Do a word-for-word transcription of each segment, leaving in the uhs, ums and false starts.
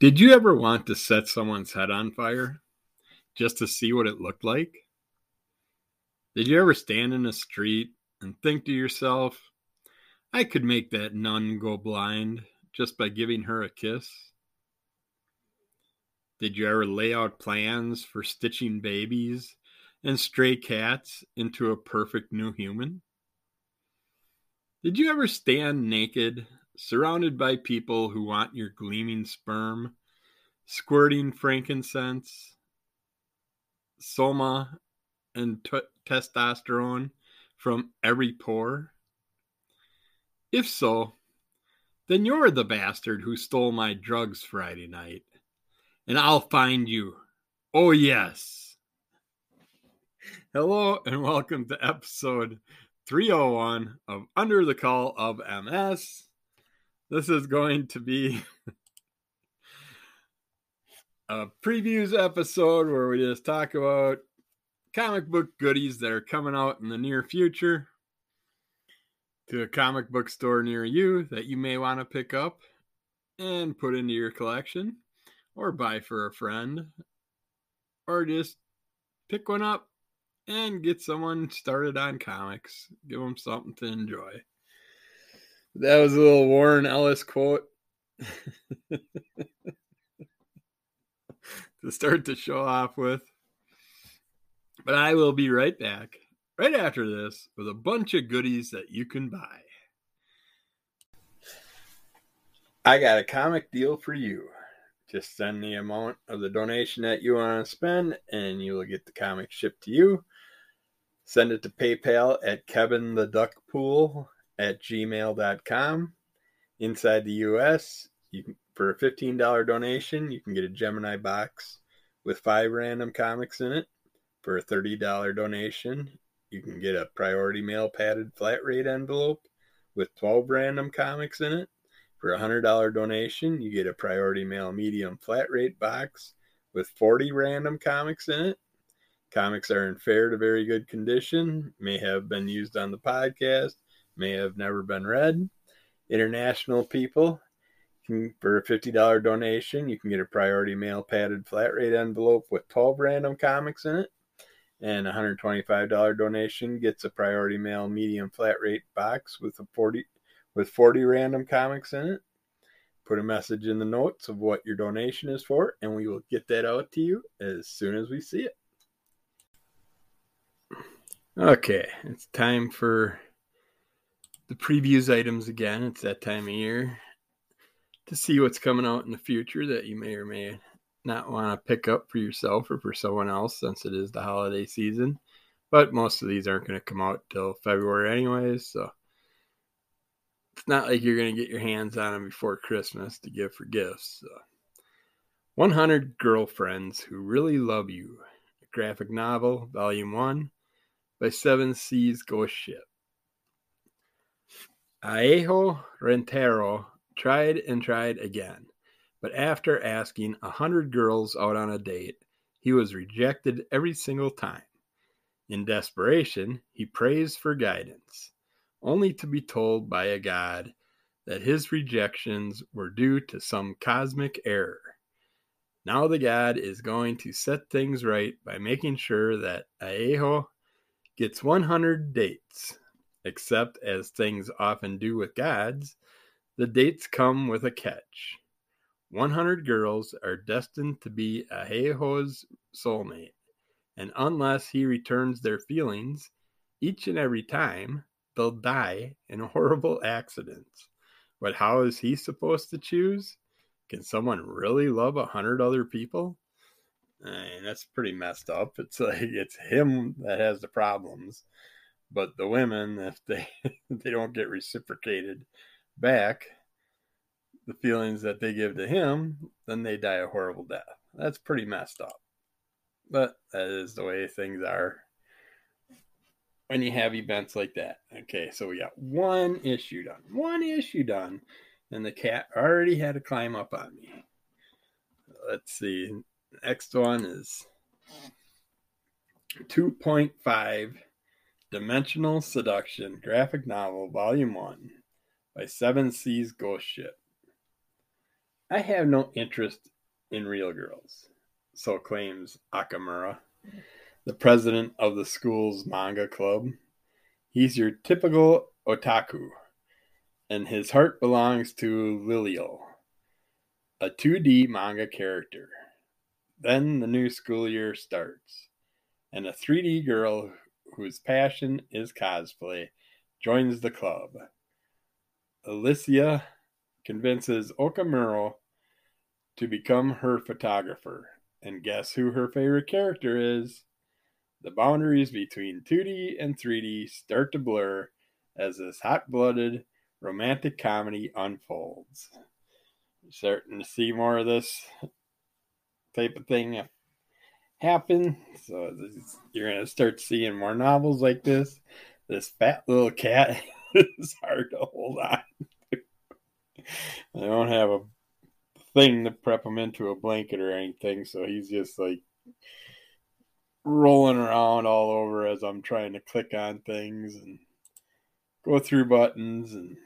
Did you ever want to set someone's head on fire just to see what it looked like? Did you ever stand in a street and think to yourself, I could make that nun go blind just by giving her a kiss? Did you ever lay out plans for stitching babies and stray cats into a perfect new human? Did you ever stand naked, surrounded by people who want your gleaming sperm, squirting frankincense, soma, and t- testosterone from every pore? If so, then you're the bastard who stole my drugs Friday night, and I'll find you. Oh, yes. Hello, and welcome to episode three oh one of Under the Call of M S. This is going to be a previews episode where we just talk about comic book goodies that are coming out in the near future to a comic book store near you that you may want to pick up and put into your collection or buy for a friend or just pick one up and get someone started on comics. Give them something to enjoy. That was a little Warren Ellis quote to start the show off with. But I will be right back, right after this, with a bunch of goodies that you can buy. I got a comic deal for you. Just send the amount of the donation that you want to spend, and you will get the comic shipped to you. Send it to PayPal at Kevin the Duck Pool at gmail dot com. Inside the U S, you can, for a fifteen dollars donation, you can get a Gemini box with five random comics in it. For a thirty dollars donation, you can get a priority mail padded flat rate envelope with twelve random comics in it. For a one hundred dollars donation, you get a priority mail medium flat rate box with forty random comics in it. Comics are in fair to very good condition, may have been used on the podcast, may have never been read. International people, can, for a fifty dollars donation, you can get a priority mail padded flat rate envelope with twelve random comics in it. And a one hundred twenty-five dollars donation gets a priority mail medium flat rate box with a forty with forty random comics in it. Put a message in the notes of what your donation is for, and we will get that out to you as soon as we see it. Okay, it's time for the previews items again. It's that time of year to see what's coming out in the future that you may or may not want to pick up for yourself or for someone else, since it is the holiday season. But most of these aren't going to come out till February anyways, so it's not like you're going to get your hands on them before Christmas to give for gifts. So. one hundred Girlfriends Who Really Love You, a graphic novel, volume one, by Seven Seas Ghost Ship. Aijirō Rentarō tried and tried again, but after asking a hundred girls out on a date, he was rejected every single time. In desperation, he prays for guidance, only to be told by a god that his rejections were due to some cosmic error. Now the god is going to set things right by making sure that Aijirō gets one hundred dates. Except, as things often do with gods, the dates come with a catch. one hundred girls are destined to be Aijirō's soulmate, and unless he returns their feelings each and every time, they'll die in horrible accidents. But how is he supposed to choose? Can someone really love one hundred other people? I mean, that's pretty messed up. It's like it's him that has the problems. But the women, if they they don't get reciprocated back, the feelings that they give to him, then they die a horrible death. That's pretty messed up. But that is the way things are when you have events like that. Okay, so we got one issue done. One issue done. And the cat already had to climb up on me. Let's see. Next one is two point five. Dimensional Seduction, graphic novel, volume one, by Seven Seas Ghost Ship. I have no interest in real girls, so claims Okamuro, the president of the school's manga club. He's your typical otaku, and his heart belongs to Lilial, a two D manga character. Then the new school year starts, and a three D girl whose passion is cosplay joins the club. Alicia convinces Okamuro to become her photographer, and guess who her favorite character is? The boundaries between two D and three D start to blur as this hot-blooded romantic comedy unfolds. Starting to see more of this type of thing happen. So this, you're going to start seeing more novels like this. This fat little cat is hard to hold on to. I don't have a thing to prep him into a blanket or anything. So he's just like rolling around all over as I'm trying to click on things and go through buttons and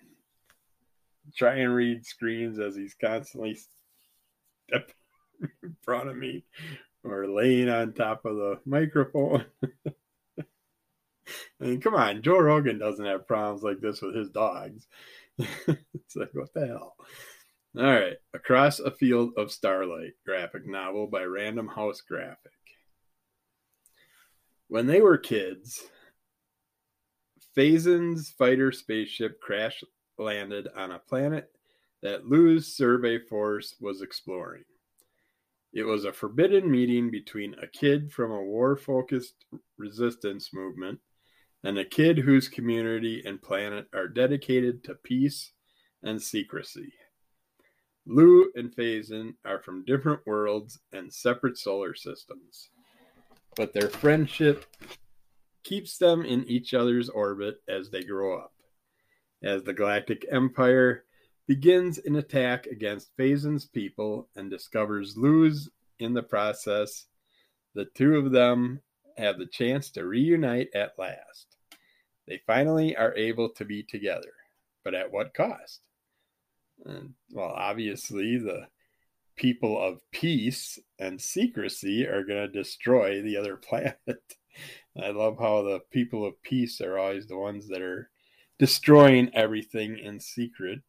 try and read screens as he's constantly up in front of me or laying on top of the microphone. I mean, come on, Joe Rogan doesn't have problems like this with his dogs. It's like, what the hell? All right, Across a Field of Starlight, graphic novel by Random House Graphic. When they were kids, Phazon's fighter spaceship crashed landed on a planet that Lou's survey force was exploring. It was a forbidden meeting between a kid from a war-focused resistance movement and a kid whose community and planet are dedicated to peace and secrecy. Lou and Phazon are from different worlds and separate solar systems, but their friendship keeps them in each other's orbit as they grow up. As the Galactic Empire begins an attack against Phazon's people and discovers Luz in the process, the two of them have the chance to reunite at last. They finally are able to be together, but at what cost? And, well, obviously the people of peace and secrecy are going to destroy the other planet. I love how the people of peace are always the ones that are destroying everything in secret.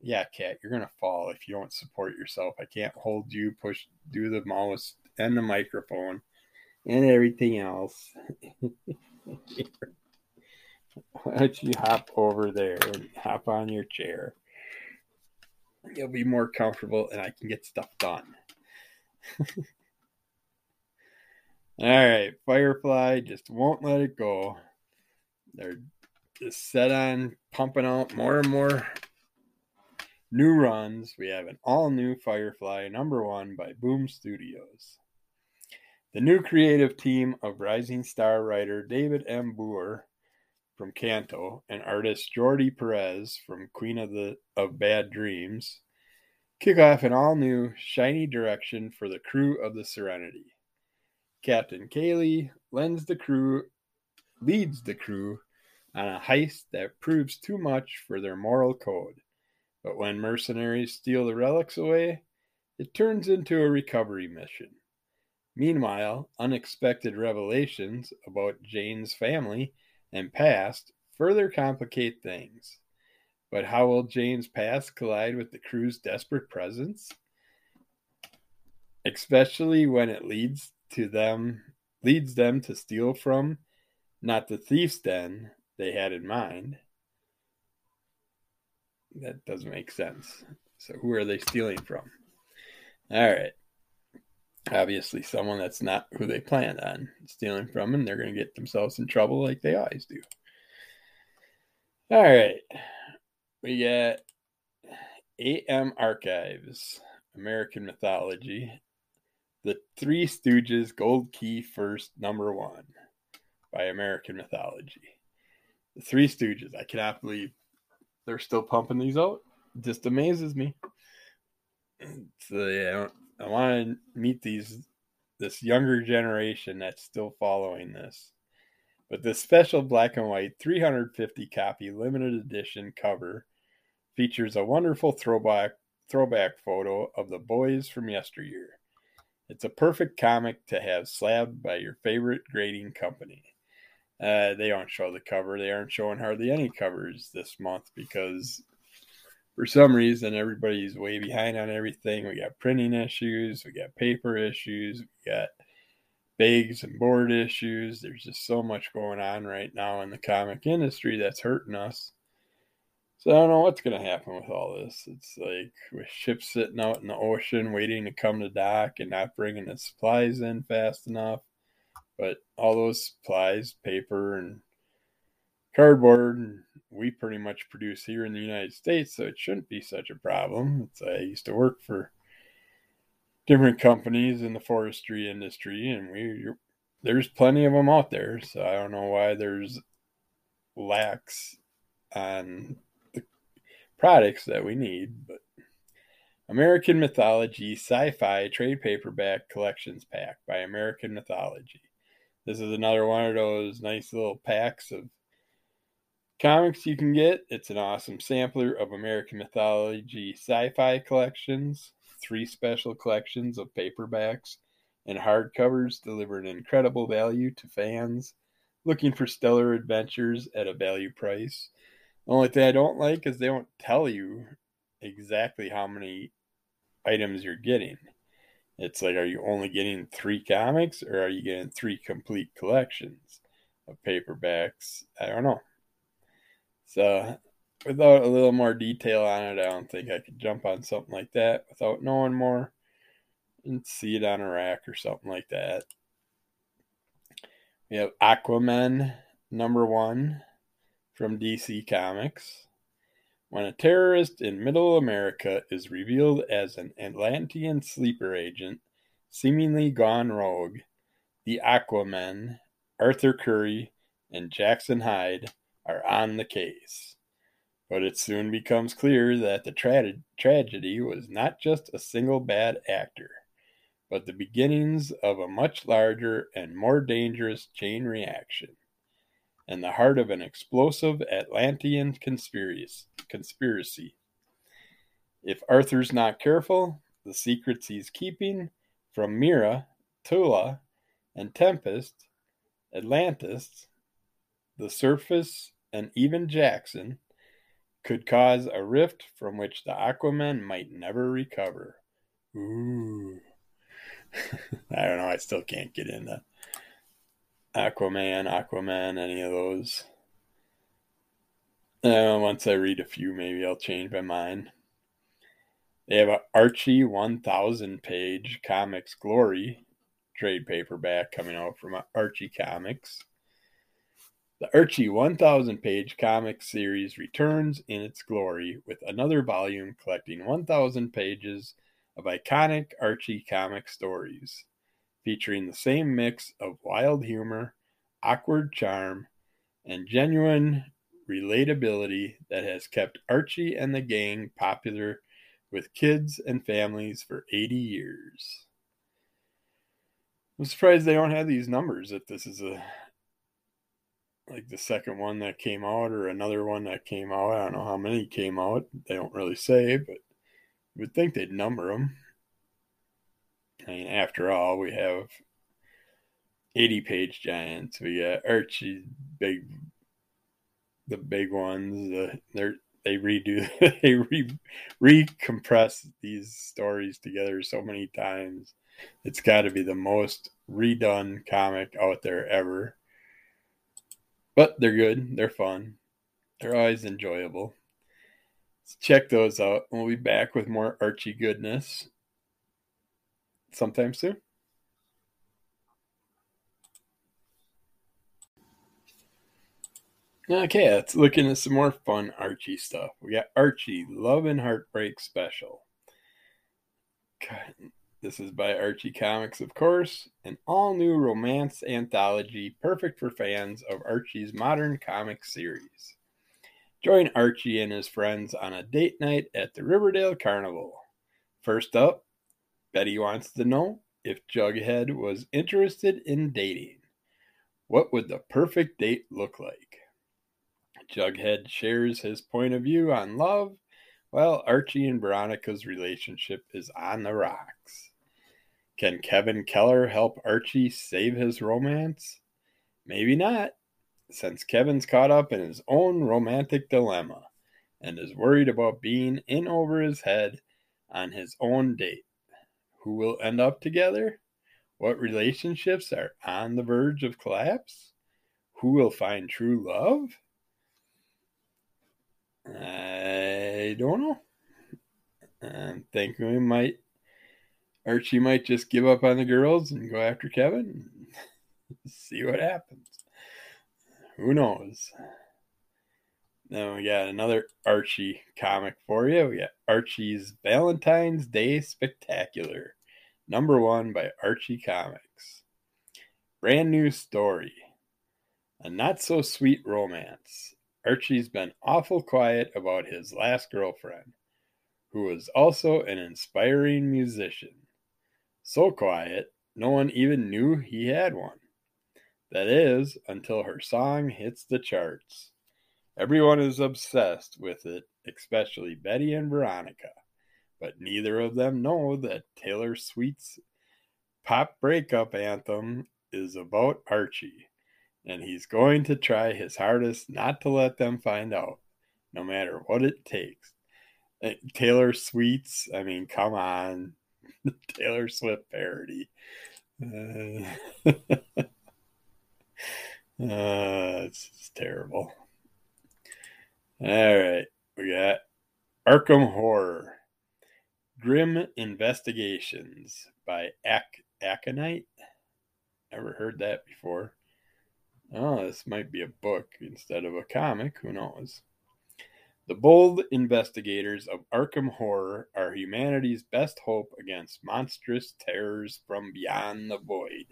Yeah, cat, you're gonna fall if you don't support yourself. I can't hold you. Push, do the mouse and the microphone and everything else. Why don't you hop over there and hop on your chair? You'll be more comfortable, and I can get stuff done. All right, Firefly just won't let it go. They're just set on pumping out more and more new runs. We have an all-new Firefly number one by Boom Studios. The new creative team of rising star writer David M. Boer from Kanto and artist Jordi Perez from Queen of the of Bad Dreams kick off an all-new shiny direction for the crew of the Serenity. Captain Kaylee lends the crew, leads the crew on a heist that proves too much for their moral code. But when mercenaries steal the relics away, it turns into a recovery mission. Meanwhile, unexpected revelations about Jane's family and past further complicate things. But how will Jane's past collide with the crew's desperate presence? Especially when it leads to them leads them to steal from, not the thief's den they had in mind. That doesn't make sense. So who are they stealing from? All right. Obviously someone that's not who they planned on stealing from, and they're going to get themselves in trouble like they always do. All right. We got A M Archives, American Mythology, The Three Stooges Gold Key First Number One by American Mythology. The Three Stooges. I cannot believe they're still pumping these out. It just amazes me. So yeah, I want to meet these this younger generation that's still following this. But this special black and white three hundred fifty copy limited edition cover features a wonderful throwback throwback photo of the boys from yesteryear. It's a perfect comic to have slabbed by your favorite grading company. Uh, they don't show the cover. They aren't showing hardly any covers this month because for some reason everybody's way behind on everything. We got printing issues. We got paper issues. We got bags and board issues. There's just so much going on right now in the comic industry that's hurting us. So I don't know what's going to happen with all this. It's like with ships sitting out in the ocean waiting to come to dock and not bringing the supplies in fast enough. But all those supplies, paper and cardboard, we pretty much produce here in the United States, so it shouldn't be such a problem. It's, I used to work for different companies in the forestry industry, and we there's plenty of them out there, so I don't know why there's lacks on the products that we need. But American Mythology Sci-Fi Trade Paperback Collections Pack by American Mythology. This is another one of those nice little packs of comics you can get. It's an awesome sampler of American Mythology sci-fi collections, three special collections of paperbacks, and hardcovers deliver an incredible value to fans looking for stellar adventures at a value price. The only thing I don't like is they don't tell you exactly how many items you're getting. It's like, are you only getting three comics or are you getting three complete collections of paperbacks? I don't know. So without a little more detail on it, I don't think I could jump on something like that without knowing more and see it on a rack or something like that. We have Aquaman number one from D C Comics. When a terrorist in Middle America is revealed as an Atlantean sleeper agent, seemingly gone rogue, the Aquaman, Arthur Curry, and Jackson Hyde are on the case. But it soon becomes clear that the tra- tragedy was not just a single bad actor, but the beginnings of a much larger and more dangerous chain reaction in the heart of an explosive Atlantean conspiracy. If Arthur's not careful, the secrets he's keeping from Mira, Tula, and Tempest, Atlantis, the Surface, and even Jackson could cause a rift from which the Aquaman might never recover. Ooh. I don't know, I still can't get into Aquaman, Aquaman, any of those. Uh, once I read a few, maybe I'll change my mind. They have an Archie one thousand page Comics Glory trade paperback coming out from Archie Comics. The Archie one thousand page comic series returns in its glory with another volume collecting one thousand pages of iconic Archie comic stories, featuring the same mix of wild humor, awkward charm, and genuine relatability that has kept Archie and the gang popular with kids and families for eighty years. I'm surprised they don't have these numbers, if this is a like the second one that came out or another one that came out. I don't know how many came out. They don't really say, but you would think they'd number them. I mean, after all, we have eighty page giants. We got Archie, big, the big ones. Uh, they they redo, they re, recompress these stories together so many times. It's got to be the most redone comic out there ever. But they're good. They're fun. They're always enjoyable. Let's check those out. We'll be back with more Archie goodness sometime soon. Okay, let's look into some more fun Archie stuff. We got Archie Love and Heartbreak Special. God, this is by Archie Comics, of course, an all-new romance anthology perfect for fans of Archie's modern comic series. Join Archie and his friends on a date night at the Riverdale Carnival. First up, Betty wants to know if Jughead was interested in dating. What would the perfect date look like? Jughead shares his point of view on love, Well, Archie and Veronica's relationship is on the rocks. Can Kevin Keller help Archie save his romance? Maybe not, since Kevin's caught up in his own romantic dilemma and is worried about being in over his head on his own date. Who will end up together? What relationships are on the verge of collapse? Who will find true love? I don't know. I'm thinking we might, Archie might just give up on the girls and go after Kevin and see what happens. Who knows? Then we got another Archie comic for you. We got Archie's Valentine's Day Spectacular, number one by Archie Comics. Brand new story. A not-so-sweet romance. Archie's been awful quiet about his last girlfriend, who was also an inspiring musician. So quiet, no one even knew he had one. That is, until her song hits the charts. Everyone is obsessed with it, especially Betty and Veronica, but neither of them know that Taylor Swift's pop breakup anthem is about Archie, and he's going to try his hardest not to let them find out, no matter what it takes. Taylor Swift's, I mean, come on, Taylor Swift parody. Uh, uh, it's, it's terrible. All right, we got Arkham Horror. Grim Investigations by Ac- Aconite. Never heard that before. Oh, this might be a book instead of a comic. Who knows? The bold investigators of Arkham Horror are humanity's best hope against monstrous terrors from beyond the void.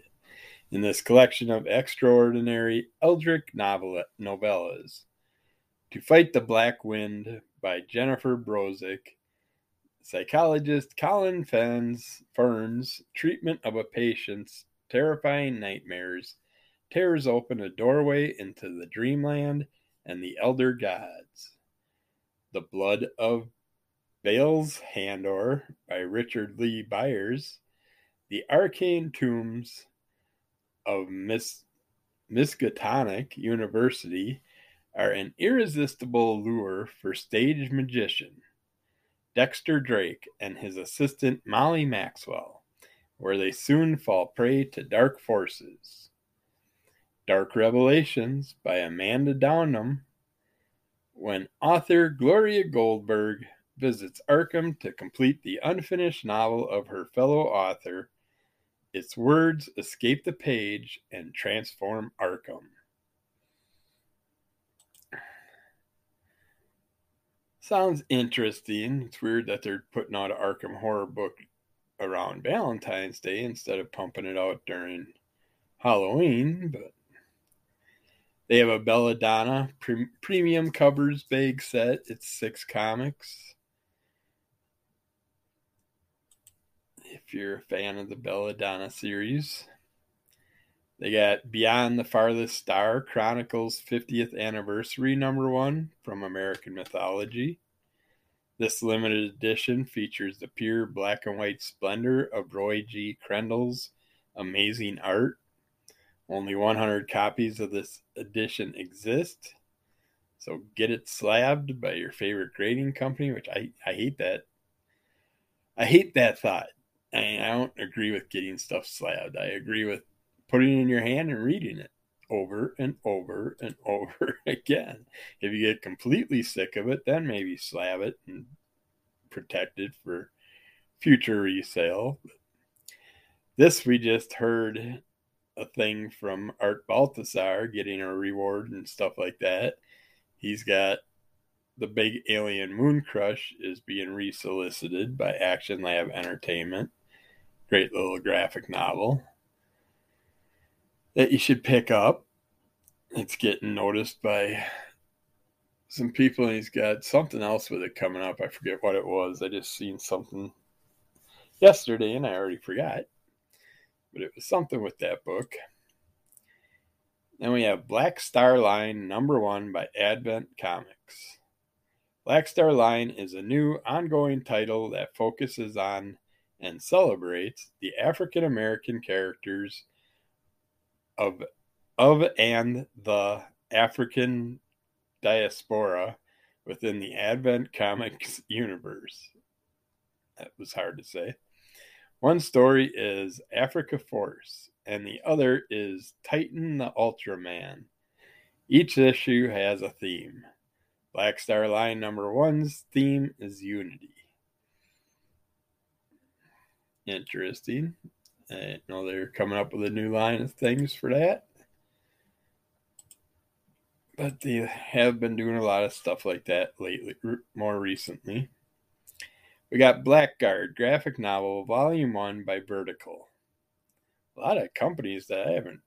In this collection of extraordinary eldritch novel- novellas, To Fight the Black Wind by Jennifer Brozick. Psychologist Colin Fern's treatment of a patient's terrifying nightmares tears open a doorway into the dreamland and the elder gods. The Blood of Bales Handor by Richard Lee Byers. The Arcane Tombs of Mis- Miskatonic University are an irresistible lure for stage magician Dexter Drake and his assistant Molly Maxwell, where they soon fall prey to dark forces. Dark Revelations by Amanda Downham. When author Gloria Goldberg visits Arkham to complete the unfinished novel of her fellow author, its words escape the page and transform Arkham. Sounds interesting. It's weird that they're putting out an Arkham Horror book around Valentine's Day instead of pumping it out during Halloween, but they have a Belladonna pre- premium covers bag set. It's six comics. If you're a fan of the Belladonna series, they got Beyond the Farthest Star Chronicles fiftieth Anniversary number one from American Mythology. This limited edition features the pure black and white splendor of Roy G. Crendell's amazing art. Only one hundred copies of this edition exist, so get it slabbed by your favorite grading company, which I, I hate that. I hate that thought. I mean, I don't agree with getting stuff slabbed. I agree with putting it in your hand and reading it over and over and over again. If you get completely sick of it, then maybe slab it and protect it for future resale. This, we just heard a thing from Art Balthasar getting a reward and stuff like that. He's got the big Alien Moon Crush is being re-solicited by Action Lab Entertainment. Great little graphic novel that you should pick up. It's getting noticed by some people, and he's got something else with it coming up. I forget what it was. I just seen something yesterday, and I already forgot. But it was something with that book. Then we have Black Star Line number one by Advent Comics. Black Star Line is a new ongoing title that focuses on and celebrates the African-American characters of, of and the African diaspora within the Advent Comics universe. That was hard to say. One story is Africa Force, and the other is Titan the Ultraman. Each issue has a theme. Black Star Line number one's theme is unity. Interesting. I didn't know they were coming up with a new line of things for that. But they have been doing a lot of stuff like that lately, more recently. We got Blackguard, graphic novel, volume one by Vertical. A lot of companies that I haven't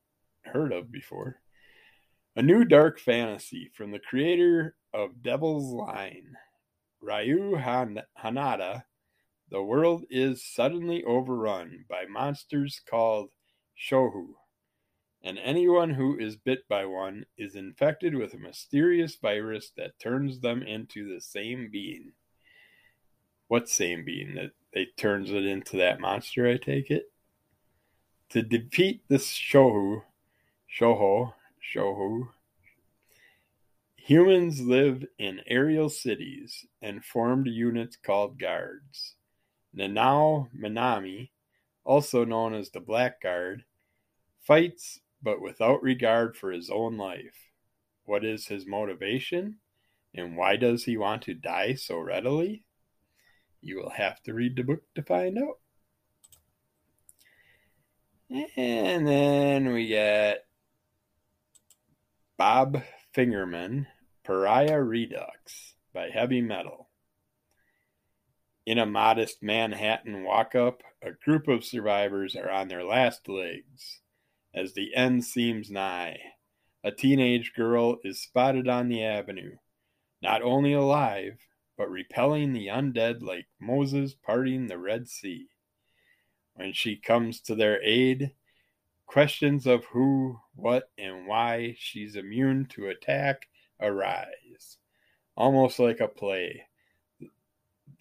heard of before. A new dark fantasy from the creator of Devil's Line, Ryu Han- Hanada. The world is suddenly overrun by monsters called Shohu, and anyone who is bit by one is infected with a mysterious virus that turns them into the same being. What same being? That it turns it into that monster, I take it? To defeat this Shohu, Shoho, Shohu, humans live in aerial cities and formed units called guards. Nanao Minami, also known as the Blackguard, fights but without regard for his own life. What is his motivation? And why does he want to die so readily? You will have to read the book to find out. And then we got Bob Fingerman, Pariah Redux by Heavy Metal. In a modest Manhattan walk-up, a group of survivors are on their last legs. As the end seems nigh, a teenage girl is spotted on the avenue, not only alive, but repelling the undead like Moses parting the Red Sea. When she comes to their aid, questions of who, what, and why she's immune to attack arise. Almost like a play,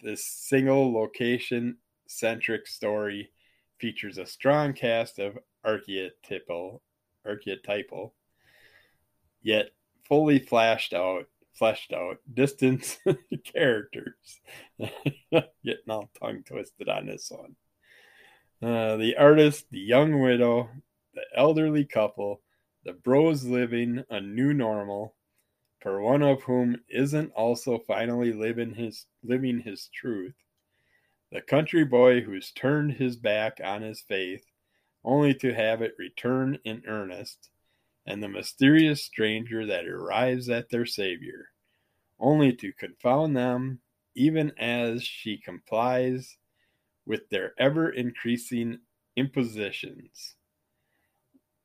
this single location-centric story features a strong cast of archetypal, archetypal, yet fully flashed out fleshed out, distant characters. Getting all tongue twisted on this one. Uh, the artist, the young widow, the elderly couple, the bros living a new normal, for one of whom isn't also finally living his, living his truth. The country boy who's turned his back on his faith, only to have it return in earnest, and the mysterious stranger that arrives at their savior, only to confound them even as she complies with their ever-increasing impositions.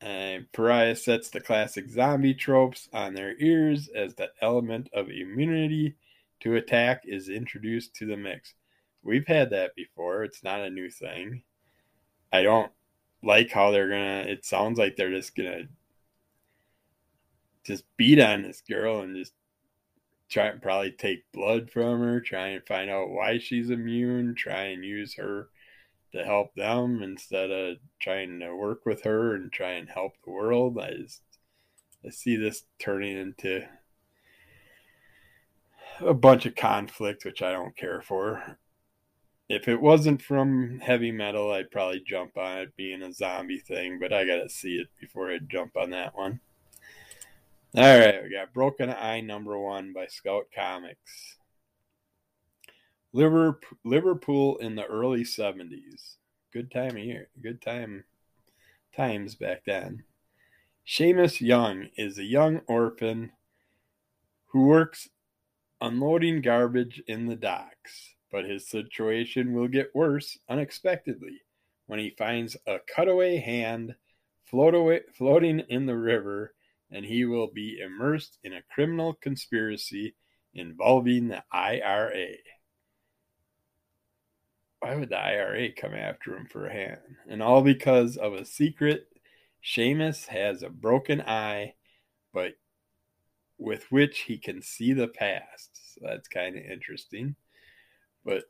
And Pariah sets the classic zombie tropes on their ears as the element of immunity to attack is introduced to the mix. We've had that before. It's not a new thing. I don't like how they're going to... It sounds like they're just going to just beat on this girl and just try and probably take blood from her, try and find out why she's immune, try and use her to help them instead of trying to work with her and try and help the world. I just I see this turning into a bunch of conflict, which I don't care for. If it wasn't from Heavy Metal, I'd probably jump on it being a zombie thing, but I gotta see it before I jump on that one. All right, we got Broken Eye number one by Scout Comics. Liverpool in the early seventies. Good time of year. Good time times back then. Seamus Young is a young orphan who works unloading garbage in the docks, but his situation will get worse unexpectedly when he finds a cutaway hand float away, floating in the river, and he will be immersed in a criminal conspiracy involving the I R A. Why would the I R A come after him for a hand? And all because of a secret Seamus has a broken eye, but with which he can see the past. So that's kind of interesting. But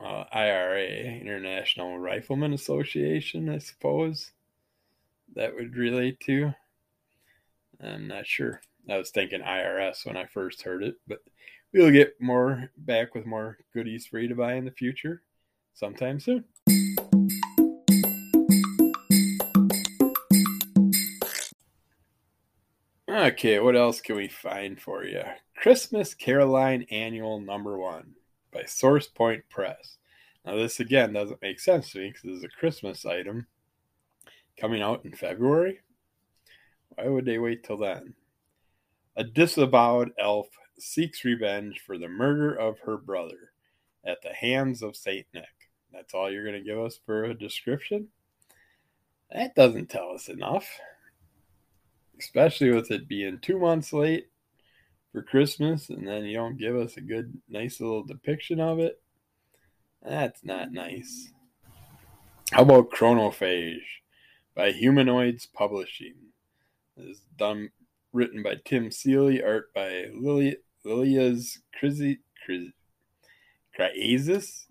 uh, I R A, International Rifleman Association, I suppose that would relate to. I'm not sure. I was thinking I R S when I first heard it, but we'll get more back with more goodies for you to buy in the future sometime soon. Okay, what else can we find for you? Christmas Caroline Annual Number One by Sourcepoint Press. Now, this again doesn't make sense to me because this is a Christmas item coming out in February. Why would they wait till then? A disavowed elf seeks revenge for the murder of her brother at the hands of Saint Nick. That's all you're going to give us for a description? That doesn't tell us enough. Especially with it being two months late for Christmas, and then you don't give us a good, nice little depiction of it. That's not nice. How about Chronophage by Humanoids Publishing? It's done, written by Tim Seeley, art by Lily, Lilia's Crizi, Crizi, Criazis?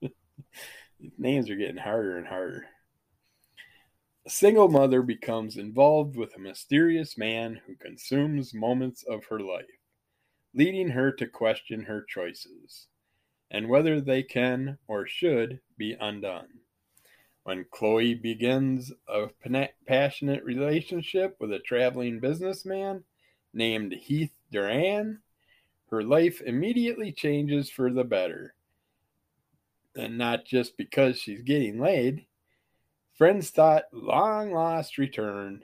These names are getting harder and harder. A single mother becomes involved with a mysterious man who consumes moments of her life, leading her to question her choices and whether they can or should be undone. When Chloe begins a passionate relationship with a traveling businessman named Heath Duran, her life immediately changes for the better. And not just because she's getting laid. Friends thought long-lost return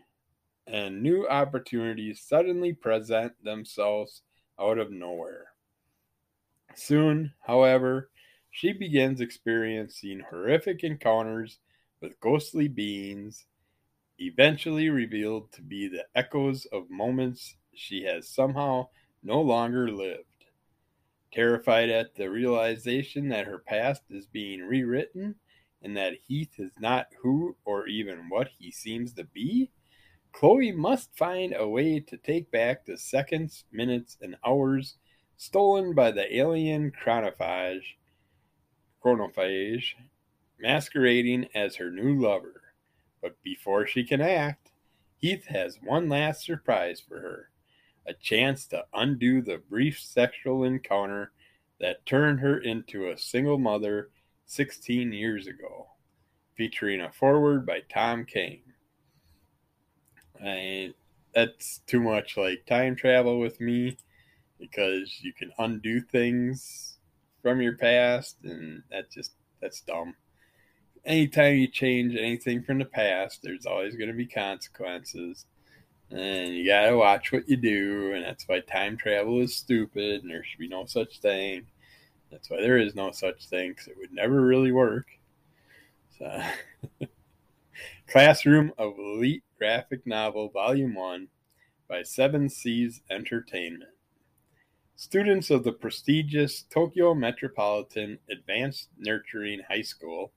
and new opportunities suddenly present themselves out of nowhere. Soon, however, she begins experiencing horrific encounters with ghostly beings, eventually revealed to be the echoes of moments she has somehow no longer lived. Terrified at the realization that her past is being rewritten, and that Heath is not who or even what he seems to be, Chloe must find a way to take back the seconds, minutes, and hours stolen by the alien chronophage, chronophage masquerading as her new lover. But before she can act, Heath has one last surprise for her, a chance to undo the brief sexual encounter that turned her into a single mother sixteen years ago, featuring a foreword by Tom King. I, that's too much like time travel with me, because you can undo things from your past, and that's just, that's dumb. Anytime you change anything from the past, there's always going to be consequences, and you got to watch what you do, and that's why time travel is stupid, and there should be no such thing. That's why there is no such thing, because it would never really work. So, Classroom of Elite Graphic Novel Volume one by Seven Seas Entertainment. Students of the prestigious Tokyo Metropolitan Advanced Nurturing High School.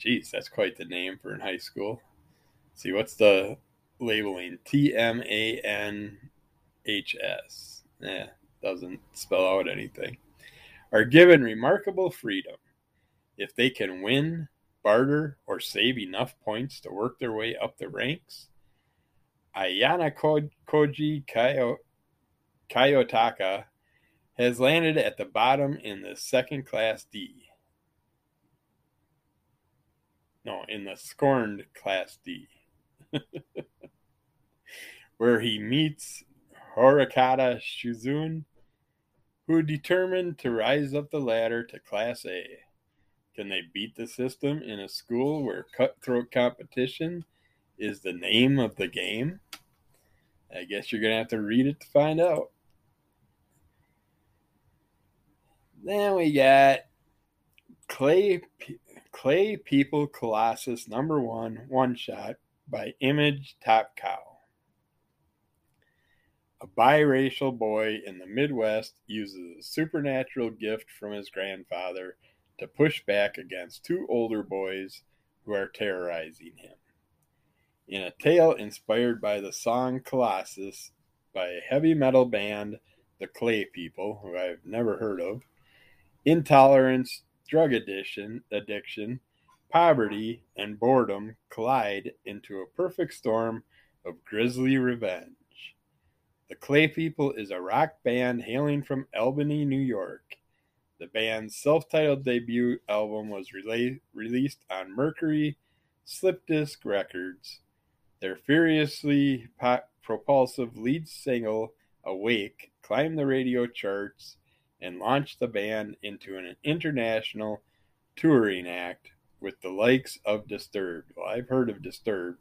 Jeez, that's quite the name for a high school. Let's see, what's the labeling? T M A N H S. Yeah, doesn't spell out anything. Are given remarkable freedom if they can win, barter, or save enough points to work their way up the ranks. Ayana Koji Kayotaka has landed at the bottom in the second class D. No, in the scorned class D. Where he meets Horikata Shizune, who determined to rise up the ladder to Class A. Can they beat the system in a school where cutthroat competition is the name of the game? I guess you're going to have to read it to find out. Then we got Clay, Clay People Colossus Number One One Shot by Image Top Cow. A biracial boy in the Midwest uses a supernatural gift from his grandfather to push back against two older boys who are terrorizing him. In a tale inspired by the song Colossus by a heavy metal band, The Clay People, who I've never heard of, intolerance, drug addiction, addiction, poverty, and boredom collide into a perfect storm of grisly revenge. The Clay People is a rock band hailing from Albany, New York. The band's self-titled debut album was rela- released on Mercury Slipdisc Records. Their furiously pop- propulsive lead single, Awake, climbed the radio charts and launched the band into an international touring act with the likes of Disturbed. Well, I've heard of Disturbed,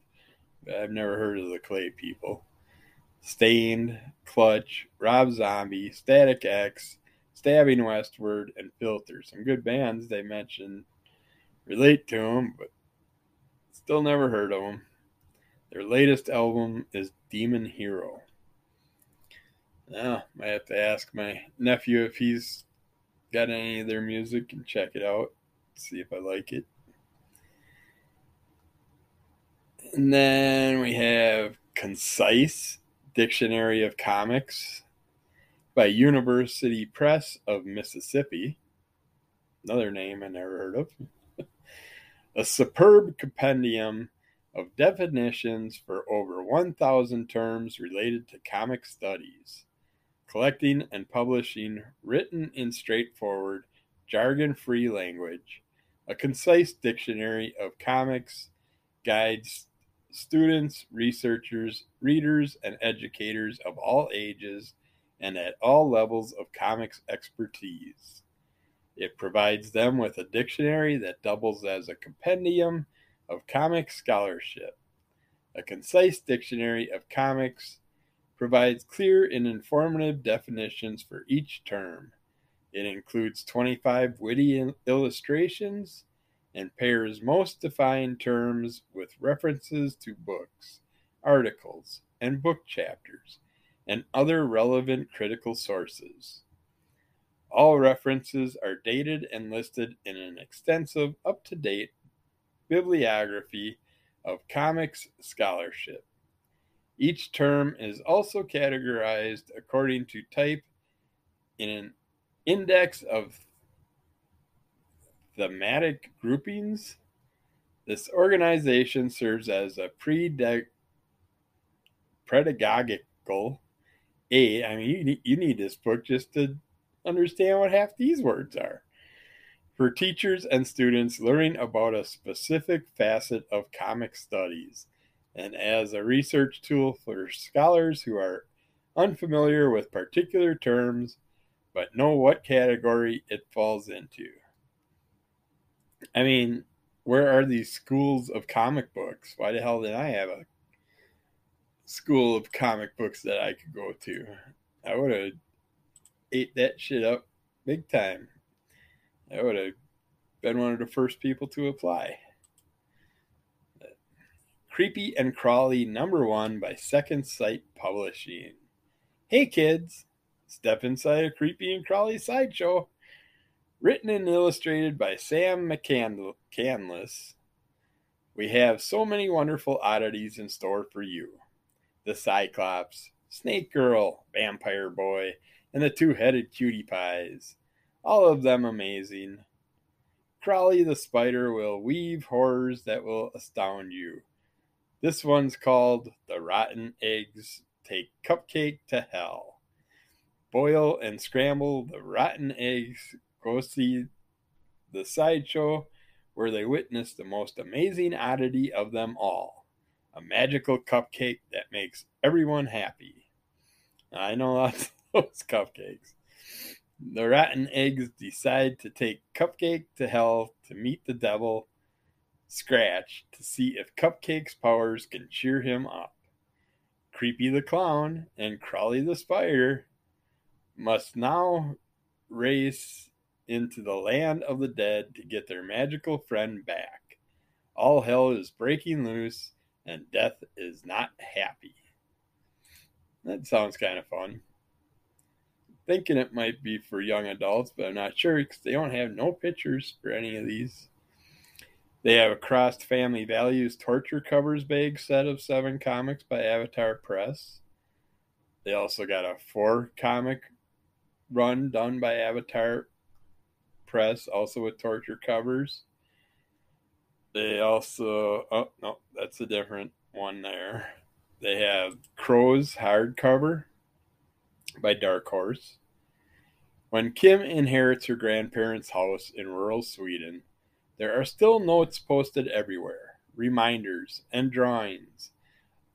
but I've never heard of the Clay People. Stained, Clutch, Rob Zombie, Static X, Stabbing Westward, and Filter. Some good bands they mentioned. Relate to them, but still never heard of them. Their latest album is Demon Hero. Now, I might have to ask my nephew if he's got any of their music and check it out. See if I like it. And then we have Concise, Dictionary of Comics by University Press of Mississippi. Another name I never heard of. A superb compendium of definitions for over one thousand terms related to comic studies. Collecting and publishing written in straightforward, jargon-free language. A concise dictionary of comics guides students, researchers, readers, and educators of all ages and at all levels of comics expertise. It provides them with a dictionary that doubles as a compendium of comic scholarship. A concise dictionary of comics provides clear and informative definitions for each term. It includes twenty-five witty illustrations and pairs most defined terms with references to books, articles, and book chapters, and other relevant critical sources. All references are dated and listed in an extensive, up-to-date bibliography of comics scholarship. Each term is also categorized according to type in an index of thematic groupings. This organization serves as a pre-pedagogical aid. I mean, you need, you need this book just to understand what half these words are. For teachers and students learning about a specific facet of comic studies, and as a research tool for scholars who are unfamiliar with particular terms but know what category it falls into. I mean, where are these schools of comic books? Why the hell did I have a school of comic books that I could go to? I would have ate that shit up big time. I would have been one of the first people to apply. Creepy and Crawly Number One by Second Sight Publishing. Hey kids, step inside a Creepy and Crawly sideshow. Written and illustrated by Sam McCandless, we have so many wonderful oddities in store for you. The Cyclops, Snake Girl, Vampire Boy, and the Two-Headed Cutie Pies. All of them amazing. Crawly the Spider will weave horrors that will astound you. This one's called The Rotten Eggs Take Cupcake to Hell. Boil and scramble the rotten eggs. Go see the sideshow where they witness the most amazing oddity of them all. A magical cupcake that makes everyone happy. I know lots of those cupcakes. The rotten eggs decide to take Cupcake to Hell to meet the devil, Scratch, to see if Cupcake's powers can cheer him up. Creepy the Clown and Crawly the Spider must now race into the land of the dead to get their magical friend back. All hell is breaking loose, and death is not happy. That sounds kind of fun. Thinking it might be for young adults, but I'm not sure because they don't have no pictures for any of these. They have a Crossed Family Values Torture Covers Bag set of seven comics by Avatar Press. They also got a four comic run done by Avatar Press, also with torture covers. They also, oh no, that's a different one there. They have Crow's hardcover by Dark Horse. When Kim inherits her grandparents' house in rural Sweden, there are still notes posted everywhere, reminders and drawings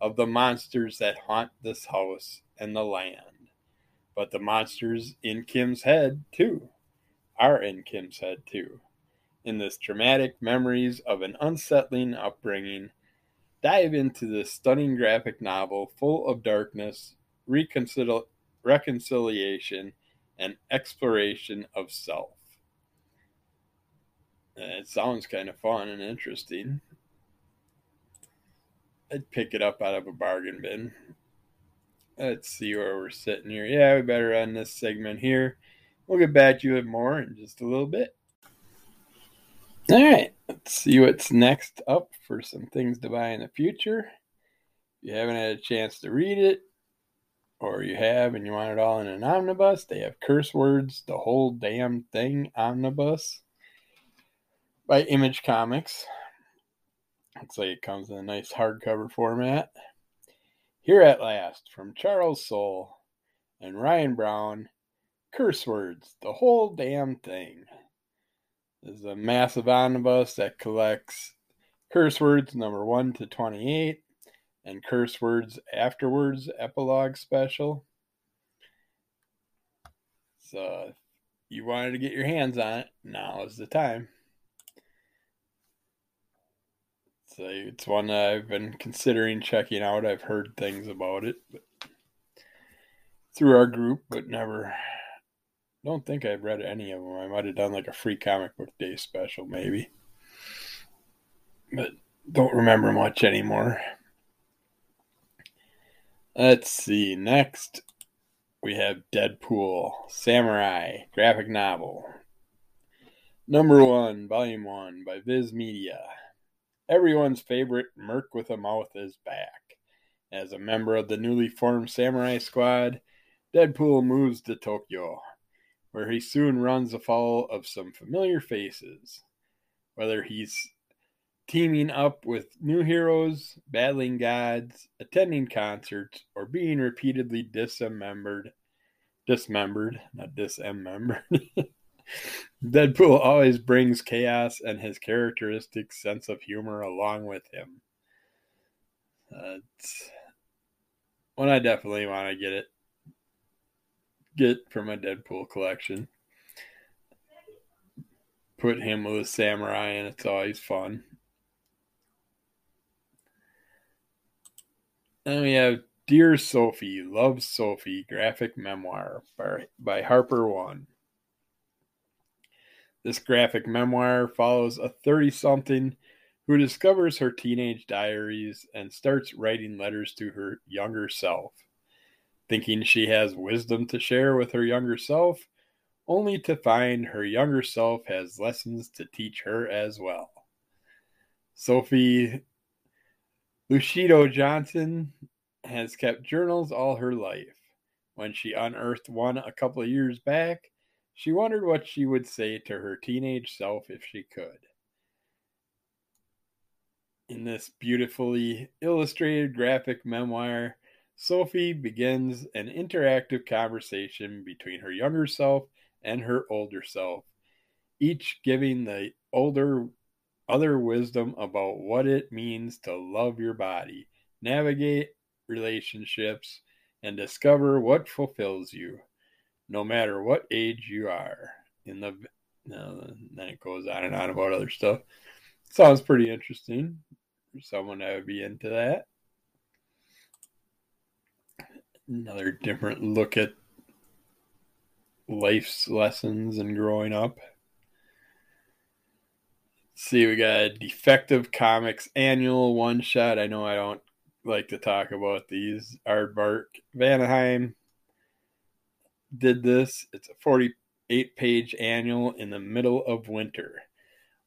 of the monsters that haunt this house and the land. But the monsters in Kim's head, too, are in Kim's head, too. In this dramatic memories of an unsettling upbringing, dive into this stunning graphic novel full of darkness, reconcil- reconciliation, and exploration of self. It sounds kind of fun and interesting. I'd pick it up out of a bargain bin. Let's see where we're sitting here. Yeah, we better end this segment here. We'll get back to you with more in just a little bit. All right, let's see what's next up for some things to buy in the future. If you haven't had a chance to read it, or you have and you want it all in an omnibus, they have Curse Words, The Whole Damn Thing Omnibus by Image Comics. Looks like it comes in a nice hardcover format. Here at Last, from Charles Soule and Ryan Brown, Curse Words, The Whole Damn Thing. This is a massive omnibus that collects Curse Words number one to twenty-eight and Curse Words Afterwards Epilogue Special. So if you wanted to get your hands on it, now is the time. So it's one that I've been considering checking out. I've heard things about it but through our group, but never... don't think I've read any of them. I might have done like a free comic book day special maybe. But don't remember much anymore. Let's see. Next, we have Deadpool Samurai graphic novel. Number one, volume one by Viz Media. Everyone's favorite Merc with a Mouth is back. As a member of the newly formed Samurai Squad, Deadpool moves to Tokyo, where he soon runs afoul of some familiar faces. Whether he's teaming up with new heroes, battling gods, attending concerts, or being repeatedly dismembered, dismembered, not dismembered, Deadpool always brings chaos and his characteristic sense of humor along with him. Uh, it's one I definitely want to get it. Get from my Deadpool collection. Put him with a samurai and it's always fun. Then we have Dear Sophie, Love Sophie graphic memoir by, by Harper One. This graphic memoir follows a thirty-something who discovers her teenage diaries and starts writing letters to her younger self, thinking she has wisdom to share with her younger self, only to find her younger self has lessons to teach her as well. Sophie Lucido Johnson has kept journals all her life. When she unearthed one a couple of years back, she wondered what she would say to her teenage self if she could. In this beautifully illustrated graphic memoir, Sophie begins an interactive conversation between her younger self and her older self, each giving the older other wisdom about what it means to love your body, navigate relationships, and discover what fulfills you, no matter what age you are. In the no, then it goes on and on about other stuff. Sounds pretty interesting for someone that would be into that. Another different look at life's lessons and growing up. Let's see, we got a Defective Comics annual one shot. I know I don't like to talk about these. Aardvark Vanaheim did this. It's a forty-eight page annual in the middle of winter.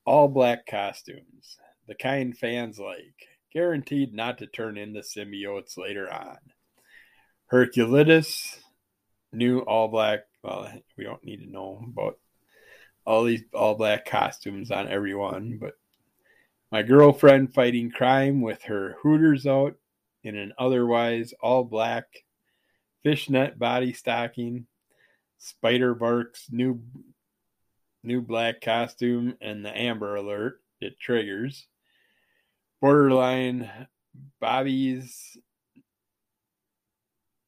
All black costumes, the kind fans like, guaranteed not to turn into symbiotes later on. Herculitis, new all black. Well, we don't need to know about all these all black costumes on everyone, but my girlfriend fighting crime with her hooters out in an otherwise all black fishnet body stocking, Spider-Bark's new new black costume, and the Amber Alert it triggers. Borderline Bobby's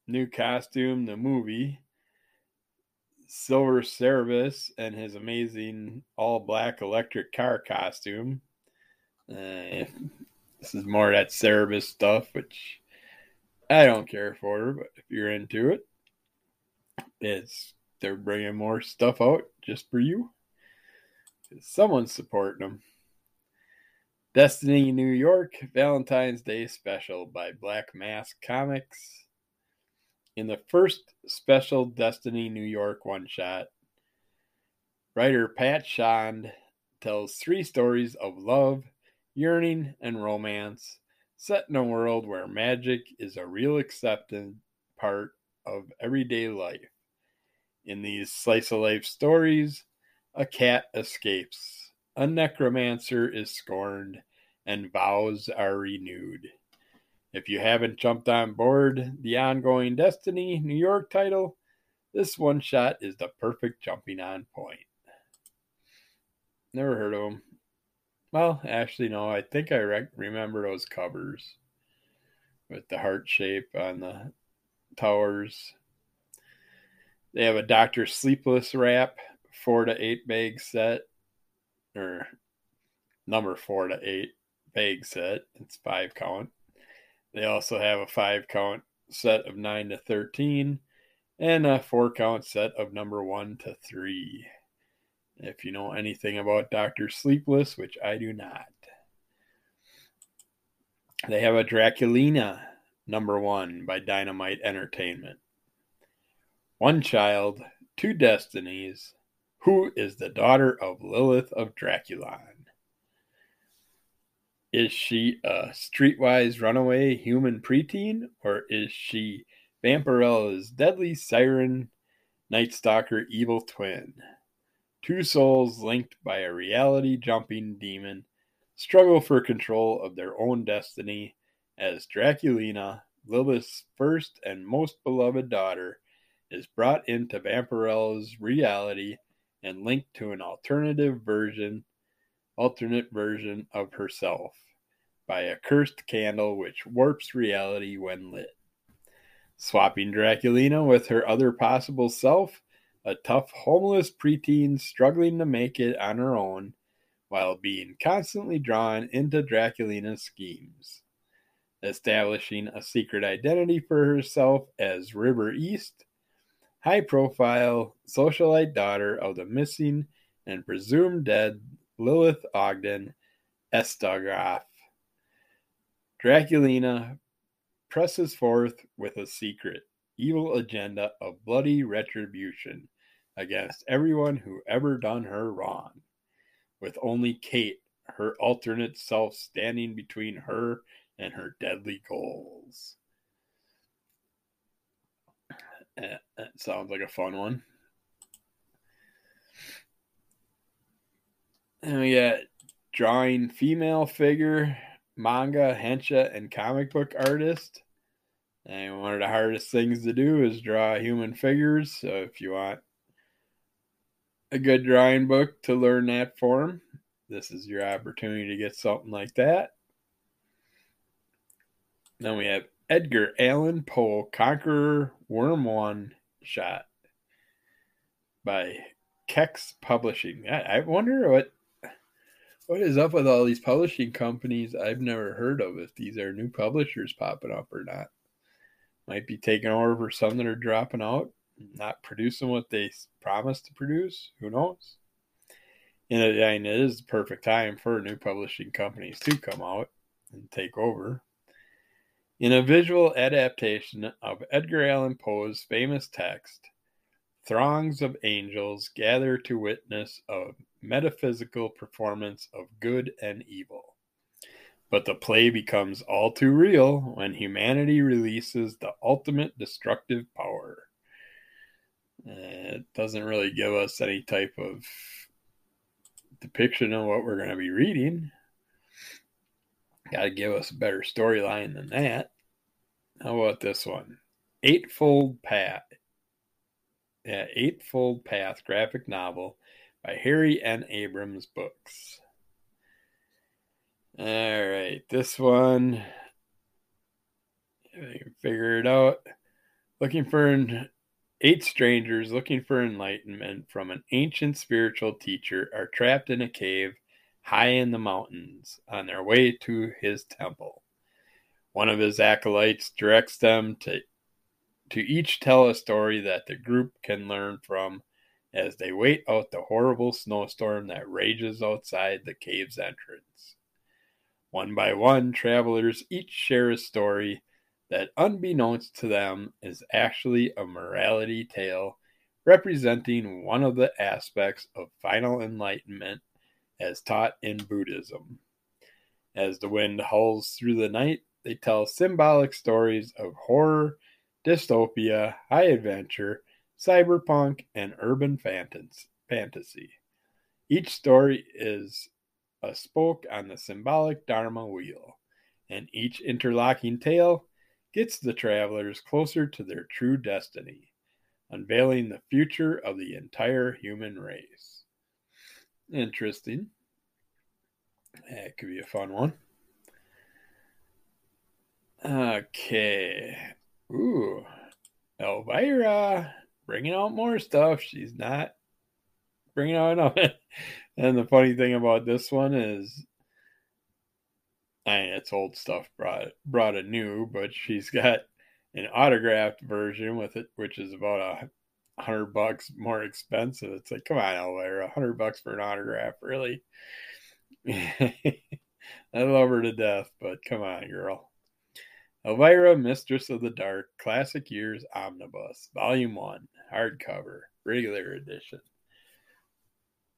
new costume, the movie. Silver Service and his amazing all-black electric car costume. Uh, this is more of that Cerberus stuff, which I don't care for, but if you're into it, it's they're bringing more stuff out just for you. Someone's supporting them. Destiny New York Valentine's Day Special by Black Mask Comics. In the first special Destiny New York one-shot, writer Pat Shand tells three stories of love, yearning, and romance set in a world where magic is a real accepted part of everyday life. In these slice-of-life stories, a cat escapes, a necromancer is scorned, and vows are renewed. If you haven't jumped on board the ongoing Destiny New York title, this one shot is the perfect jumping on point. Never heard of them. Well, actually, no. I think I re- remember those covers with the heart shape on the towers. They have a Doctor Sleepless wrap, four to eight bag set, or number four to eight bag set. It's five count. They also have a five-count set of nine to thirteen and a four-count set of number one to three. If you know anything about Doctor Sleepless, which I do not. They have a Draculina number one by Dynamite Entertainment. One child, two destinies, who is the daughter of Lilith of Draculon? Is she a streetwise runaway human preteen, or is she Vampirella's deadly siren, Night Stalker evil twin? Two souls linked by a reality-jumping demon struggle for control of their own destiny as Draculina, Lilith's first and most beloved daughter, is brought into Vampirella's reality and linked to an alternative version alternate version of herself by a cursed candle which warps reality when lit. Swapping Draculina with her other possible self, a tough homeless preteen struggling to make it on her own while being constantly drawn into Draculina's schemes. Establishing a secret identity for herself as River East, high-profile socialite daughter of the missing and presumed dead Lilith Ogden Estagraph. Draculina presses forth with a secret, evil agenda of bloody retribution against everyone who ever done her wrong, with only Kate, her alternate self, standing between her and her deadly goals. That sounds like a fun one. And we got drawing female figure, manga, hensha, and comic book artist. And one of the hardest things to do is draw human figures. So if you want a good drawing book to learn that form, this is your opportunity to get something like that. Then we have Edgar Allan Poe, Conqueror Worm One Shot by Kex Publishing. I, I wonder what... What is up with all these publishing companies I've never heard of, if these are new publishers popping up or not? Might be taking over for some that are dropping out, not producing what they promised to produce. Who knows? And it, and it is the perfect time for new publishing companies to come out and take over. In a visual adaptation of Edgar Allan Poe's famous text, throngs of angels gather to witness a metaphysical performance of good and evil. But the play becomes all too real when humanity releases the ultimate destructive power. Uh, it doesn't really give us any type of depiction of what we're going to be reading. Got to give us a better storyline than that. How about this one? Eightfold Path. Yeah, Eightfold Path graphic novel by Harry N. Abrams Books. All right, this one, if I can figure it out. Looking for an, eight strangers looking for enlightenment from an ancient spiritual teacher are trapped in a cave high in the mountains on their way to his temple. One of his acolytes directs them to, to each tell a story that the group can learn from as they wait out the horrible snowstorm that rages outside the cave's entrance. One by one, travelers each share a story that, unbeknownst to them, is actually a morality tale representing one of the aspects of final enlightenment as taught in Buddhism. As the wind howls through the night, they tell symbolic stories of horror, dystopia, high adventure, cyberpunk, and urban fantasy. Each story is a spoke on the symbolic Dharma wheel, and each interlocking tale gets the travelers closer to their true destiny, unveiling the future of the entire human race. Interesting. That could be a fun one. Okay. Ooh. Elvira, bringing out more stuff. She's not bringing out enough. And the funny thing about this one is, I mean, it's old stuff brought brought a new, but she's got an autographed version with it, which is about a hundred bucks more expensive. It's like, come on, Elvira, a hundred bucks for an autograph, really? I love her to death, but come on, girl. Elvira, Mistress of the Dark, Classic Years Omnibus, Volume One, hardcover, regular edition.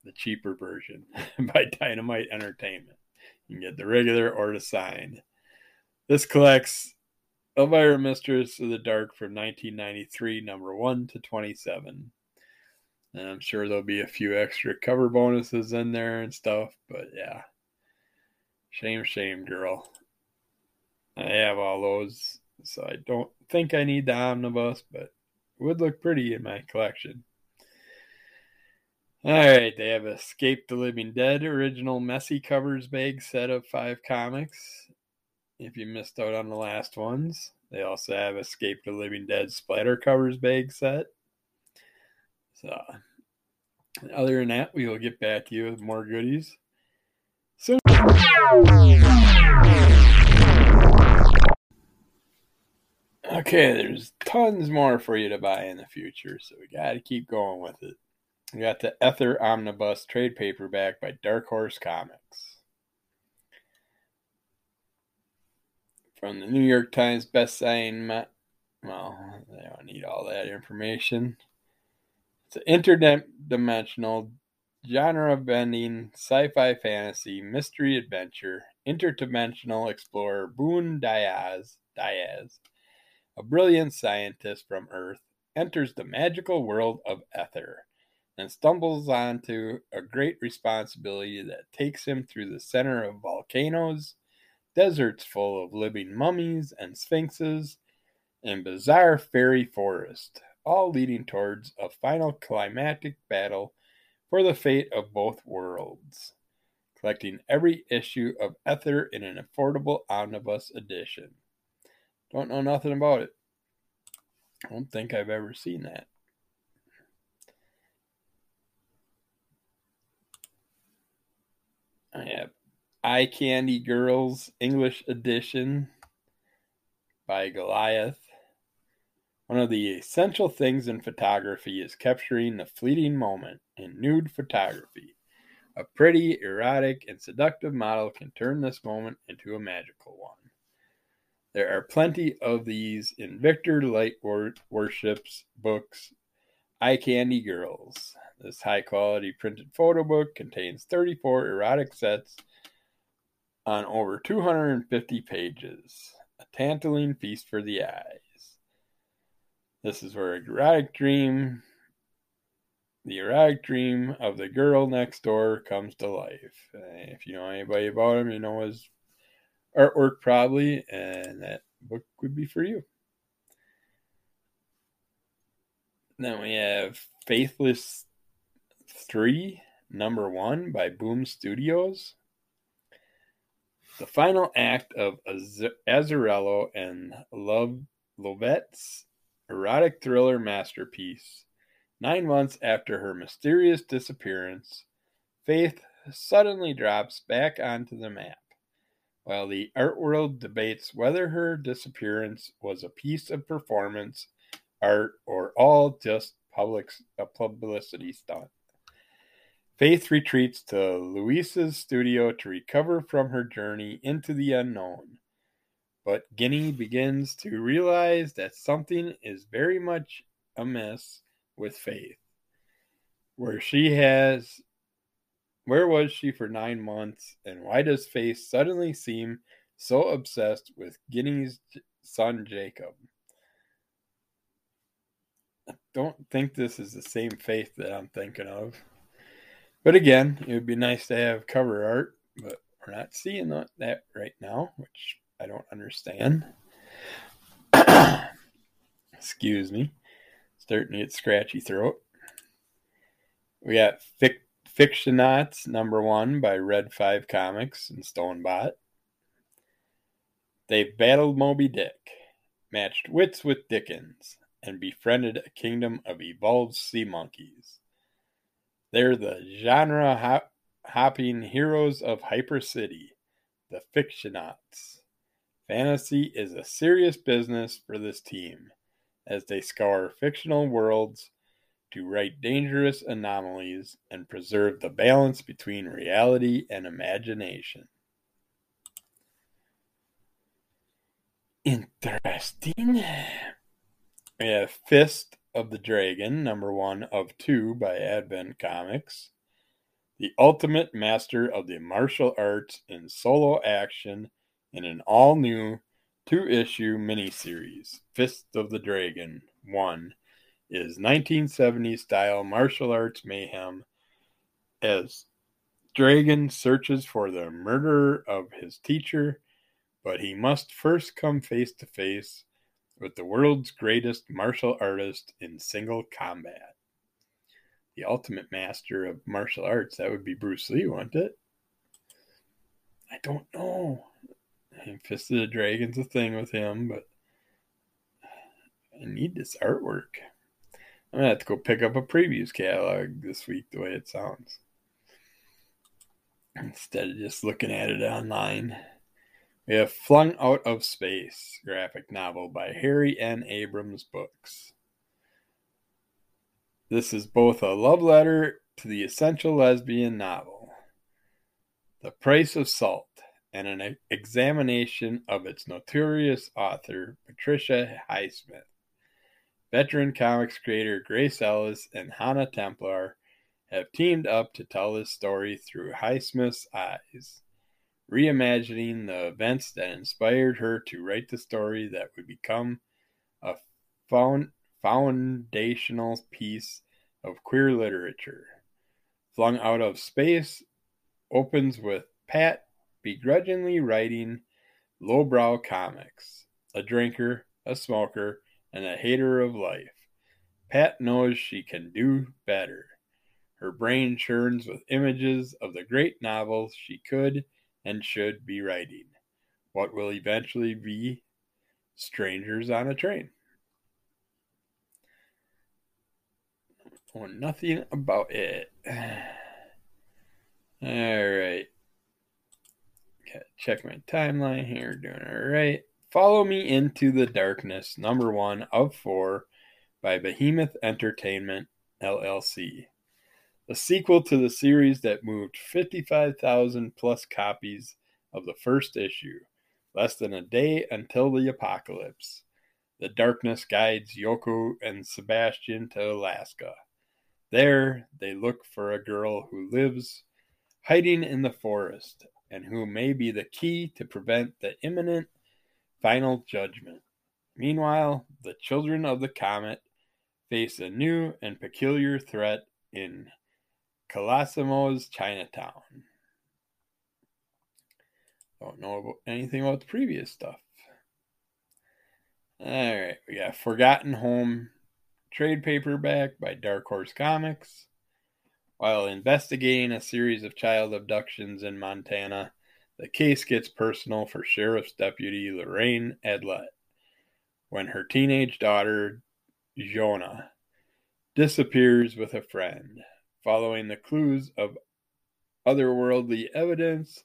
The cheaper version by Dynamite Entertainment. You can get the regular or the signed. This collects Elvira, Mistress of the Dark from nineteen ninety-three, number one to twenty-seven. And I'm sure there'll be a few extra cover bonuses in there and stuff, but yeah. Shame, shame, girl. I have all those, so I don't think I need the omnibus, but it would look pretty in my collection. All right, they have Escape the Living Dead original messy covers bag set of five comics. If you missed out on the last ones, they also have Escape the Living Dead splatter covers bag set. So, other than that, we will get back to you with more goodies soon. Okay, there's tons more for you to buy in the future, so we got to keep going with it. We got the Ether Omnibus trade paperback by Dark Horse Comics. From the New York Times bestselling, well, they don't need all that information. It's an interdimensional, genre-bending, sci-fi fantasy, mystery adventure, interdimensional explorer Boone Diaz, Diaz, a brilliant scientist from Earth, enters the magical world of Ether and stumbles onto a great responsibility that takes him through the center of volcanoes, deserts full of living mummies and sphinxes, and bizarre fairy forests, all leading towards a final climactic battle for the fate of both worlds. Collecting every issue of Ether in an affordable omnibus edition. Don't know nothing about it. I don't think I've ever seen that. I have Eye Candy Girls English Edition by Goliath. One of the essential things in photography is capturing the fleeting moment in nude photography. A pretty, erotic, and seductive model can turn this moment into a magical one. There are plenty of these in Victor Lightworship's books, Eye Candy Girls. This high-quality printed photo book contains thirty-four erotic sets on over two hundred fifty pages. A tantalizing feast for the eyes. This is where erotic dream, the erotic dream of the girl next door comes to life. Uh, if you know anybody about him, you know his artwork probably, and that book would be for you. Then we have Faithless three, number one, by Boom Studios. The final act of Azzarello and Love Lovette's erotic thriller masterpiece. Nine months after her mysterious disappearance, Faith suddenly drops back onto the map, while the art world debates whether her disappearance was a piece of performance art, or all just public a publicity stunt. Faith retreats to Luisa's studio to recover from her journey into the unknown. But Guinea begins to realize that something is very much amiss with Faith. Where she has where was she for nine months, and why does Faith suddenly seem so obsessed with Guinea's son Jacob? I don't think this is the same Faith that I'm thinking of. But again, it would be nice to have cover art, but we're not seeing that right now, which I don't understand. Excuse me. Starting to get scratchy throat. We got Fic- Fictionauts number one by Red five Comics and Stonebot. They've battled Moby Dick, matched wits with Dickens, and befriended a kingdom of evolved sea monkeys. They're the genre hop- hopping heroes of Hypercity, the Fictionauts. Fantasy is a serious business for this team, as they scour fictional worlds to write dangerous anomalies and preserve the balance between reality and imagination. Interesting. We have Fist of the Dragon, number one of two by Advent Comics. The ultimate master of the martial arts in solo action in an all-new two-issue miniseries. Fist of the Dragon one is nineteen seventies-style martial arts mayhem as Dragon searches for the murderer of his teacher, but he must first come face-to-face with the world's greatest martial artist in single combat. The ultimate master of martial arts, that would be Bruce Lee, wouldn't it? I don't know. Fist of the Dragon's a thing with him, but I need this artwork. I'm going to have to go pick up a previews catalog this week, the way it sounds, instead of just looking at it online. We have Flung Out of Space, graphic novel by Harry N. Abrams Books. This is both a love letter to the essential lesbian novel, The Price of Salt, and an examination of its notorious author, Patricia Highsmith. Veteran comics creator Grace Ellis and Hannah Templar have teamed up to tell this story through Highsmith's eyes, reimagining the events that inspired her to write the story that would become a found, foundational piece of queer literature. Flung Out of Space opens with Pat begrudgingly writing lowbrow comics, a drinker, a smoker, and a hater of life. Pat knows she can do better. Her brain churns with images of the great novels she could and should be writing. What will eventually be Strangers on a Train. Or nothing about it. Alright. Gotta check my timeline here. Doing alright. Follow Me Into the Darkness, number one of four by Behemoth Entertainment, L L C. The sequel to the series that moved fifty-five thousand plus copies of the first issue, less than a day until the apocalypse. The darkness guides Yoko and Sebastian to Alaska. There, they look for a girl who lives hiding in the forest, and who may be the key to prevent the imminent final judgment. Meanwhile, the children of the comet face a new and peculiar threat in Colosimo's Chinatown. Don't know about anything about the previous stuff. Alright, we got Forgotten Home trade paperback by Dark Horse Comics. While investigating a series of child abductions in Montana, the case gets personal for Sheriff's Deputy Lorraine Edlett when her teenage daughter, Jonah, disappears with a friend. Following the clues of otherworldly evidence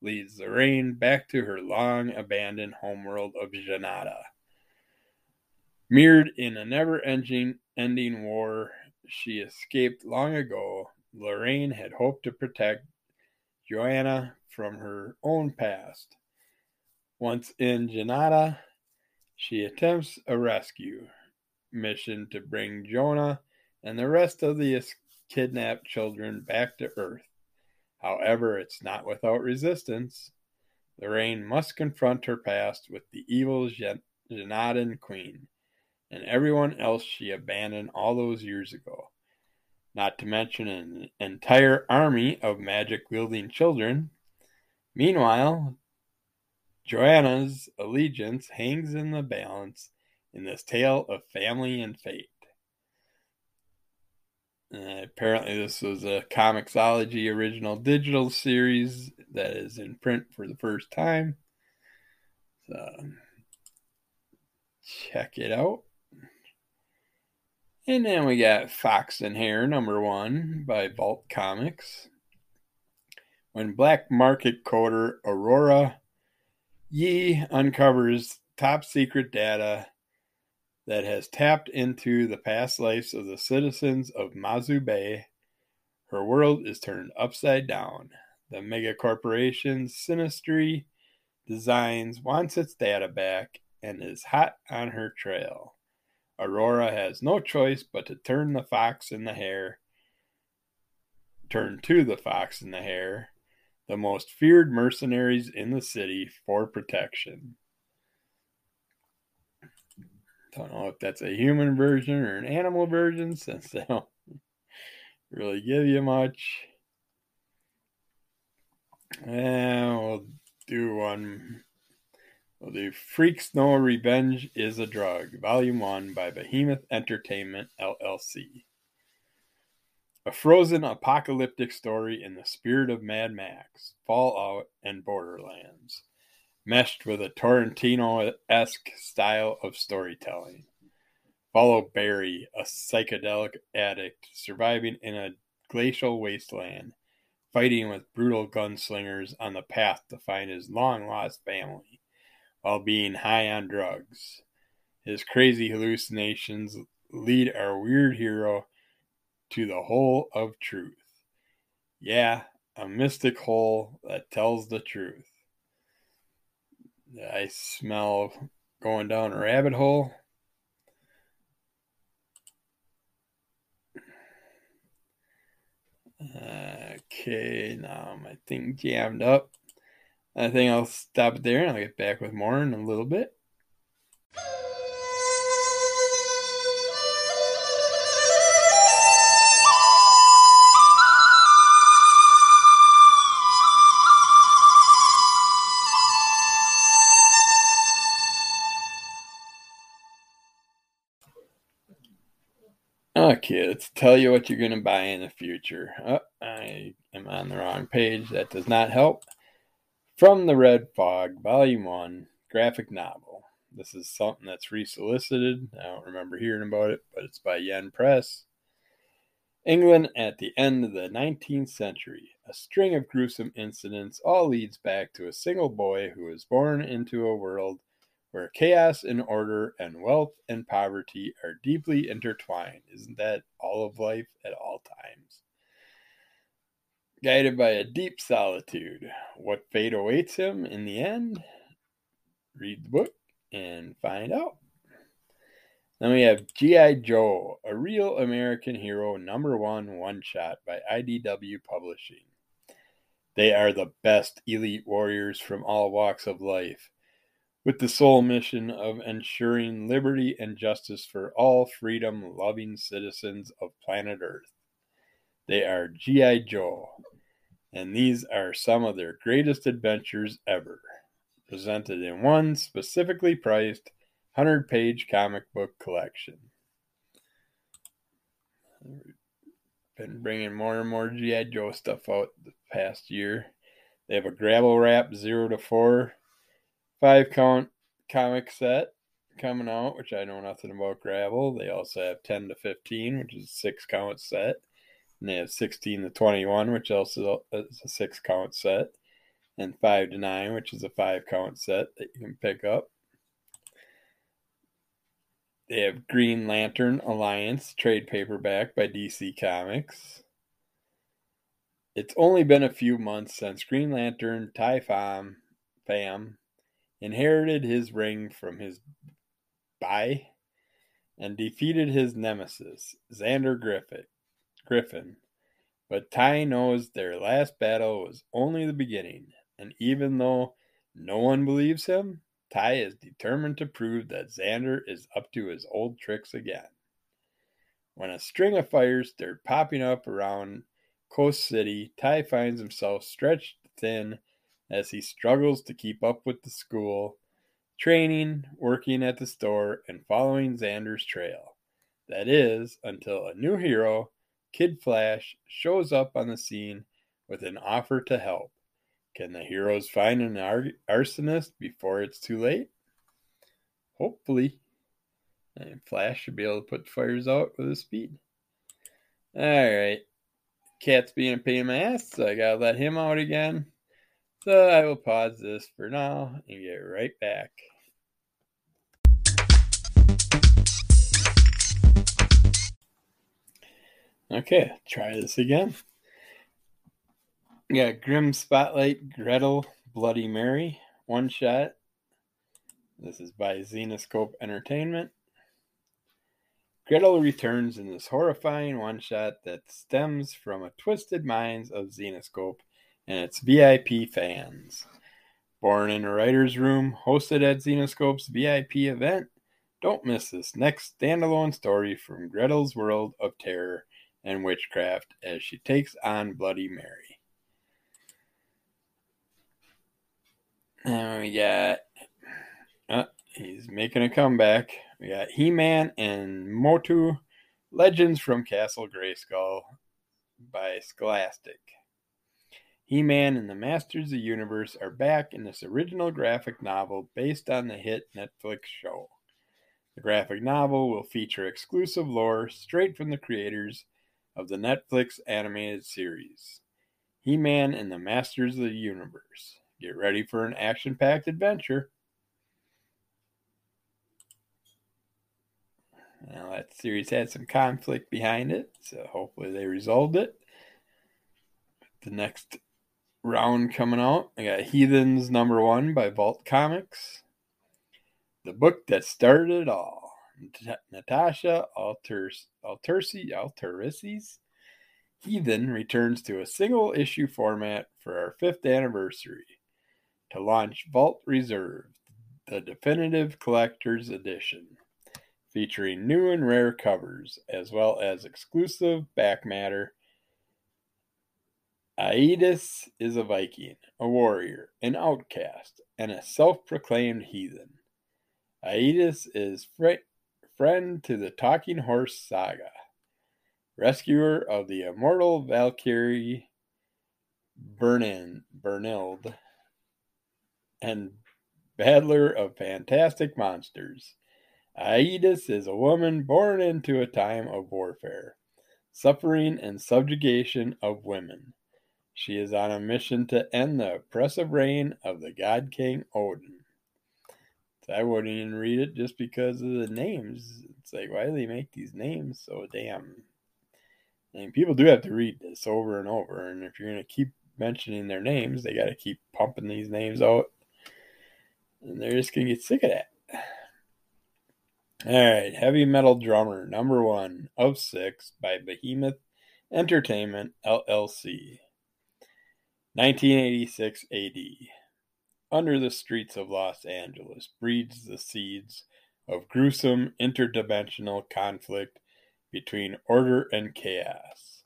leads Lorraine back to her long-abandoned homeworld of Janata. Mired in a never-ending war she escaped long ago, Lorraine had hoped to protect Joanna from her own past. Once in Janata, she attempts a rescue mission to bring Jonah and the rest of the kidnapped children back to Earth. However, it's not without resistance. Lorraine must confront her past with the evil Janatan queen and everyone else she abandoned all those years ago, not to mention an entire army of magic-wielding children. Meanwhile, Joanna's allegiance hangs in the balance in this tale of family and fate. Uh, apparently this was a Comixology original digital series that is in print for the first time. So, check it out. And then we got Fox and Hare number one by Vault Comics. When black market coder Aurora Yee uncovers top secret data that has tapped into the past lives of the citizens of Mazu Bay, her world is turned upside down. The megacorporation Sinistry Designs wants its data back and is hot on her trail. Aurora has no choice but to turn the fox and the hare, turn to the fox and the hare, the most feared mercenaries in the city, for protection. Don't know if that's a human version or an animal version, since they don't really give you much. And we'll do one. Well, the Freak Snow Revenge is a Drug, Volume one by Behemoth Entertainment, L L C. A frozen apocalyptic story in the spirit of Mad Max, Fallout, and Borderlands, meshed with a Tarantino-esque style of storytelling. Follow Barry, a psychedelic addict surviving in a glacial wasteland, fighting with brutal gunslingers on the path to find his long-lost family, while being high on drugs. His crazy hallucinations lead our weird hero to the hole of truth. Yeah, a mystic hole that tells the truth. I smell going down a rabbit hole. Okay, now my thing jammed up. I think I'll stop it there and I'll get back with more in a little bit. Okay, let's tell you what you're going to buy in the future. Oh, I am on the wrong page. That does not help. From the Red Fog, Volume one, graphic novel. This is something that's re-solicited. I don't remember hearing about it, but it's by Yen Press. England at the end of the nineteenth century. A string of gruesome incidents all leads back to a single boy who was born into a world where chaos and order and wealth and poverty are deeply intertwined. Isn't that all of life at all times? Guided by a deep solitude, what fate awaits him in the end? Read the book and find out. Then we have G I. Joe, a real American hero, number one one-shot by I D W Publishing. They are the best elite warriors from all walks of life, with the sole mission of ensuring liberty and justice for all freedom-loving citizens of planet Earth. They are G I. Joe, and these are some of their greatest adventures ever, presented in one specifically priced one hundred page comic book collection. Been bringing more and more G I. Joe stuff out the past year. They have a gravel wrap zero to four. Five count comic set coming out, which I know nothing about gravel. They also have ten to fifteen, which is a six count set. And they have sixteen to twenty-one, which also is a six count set. And five to nine, which is a five count set that you can pick up. They have Green Lantern Alliance trade paperback by D C Comics. It's only been a few months since Green Lantern Ty Pham, Pham inherited his ring from his bye and defeated his nemesis, Xander Griffin. But Ty knows their last battle was only the beginning, and even though no one believes him, Ty is determined to prove that Xander is up to his old tricks again. When a string of fires start popping up around Coast City, Ty finds himself stretched thin as he struggles to keep up with the school, training, working at the store, and following Xander's trail. That is, until a new hero, Kid Flash, shows up on the scene with an offer to help. Can the heroes find an ar- arsonist before it's too late? Hopefully. And Flash should be able to put fires out with his speed. Alright. Cat's being a pain in my ass, so I gotta let him out again. So I will pause this for now and get right back. Okay, try this again. Yeah, Grim Spotlight, Gretel, Bloody Mary, one shot. This is by Xenoscope Entertainment. Gretel returns in this horrifying one shot that stems from a twisted minds of Xenoscope and its V I P fans. Born in a writer's room, hosted at Xenoscope's V I P event, don't miss this next standalone story from Gretel's world of terror and witchcraft as she takes on Bloody Mary. And we got... Uh, he's making a comeback. We got He-Man and Motu, Legends from Castle Grayskull by Scholastic. He-Man and the Masters of the Universe are back in this original graphic novel based on the hit Netflix show. The graphic novel will feature exclusive lore straight from the creators of the Netflix animated series, He-Man and the Masters of the Universe. Get ready for an action-packed adventure. Now, that series had some conflict behind it, so hopefully they resolved it. The next round coming out, I got Heathens number one by Vault Comics. The book that started it all. Nat- Natasha Alters- Altersi- Alterisi's Heathen returns to a single issue format for our fifth anniversary to launch Vault Reserve, the definitive collector's edition, featuring new and rare covers as well as exclusive back matter. Aedis is a Viking, a warrior, an outcast, and a self-proclaimed heathen. Aedis is fri- friend to the Talking Horse Saga, rescuer of the immortal Valkyrie Bernin- Bernild, and battler of fantastic monsters. Aedis is a woman born into a time of warfare, suffering, and subjugation of women. She is on a mission to end the oppressive reign of the god king Odin. So I wouldn't even read it just because of the names. It's like, why do they make these names so damn? I mean, people do have to read this over and over. And if you're going to keep mentioning their names, they got to keep pumping these names out. And they're just going to get sick of that. All right. Heavy Metal Drummer, number one of six by Behemoth Entertainment, L L C. nineteen eighty-six A D Under the streets of Los Angeles breeds the seeds of gruesome interdimensional conflict between order and chaos.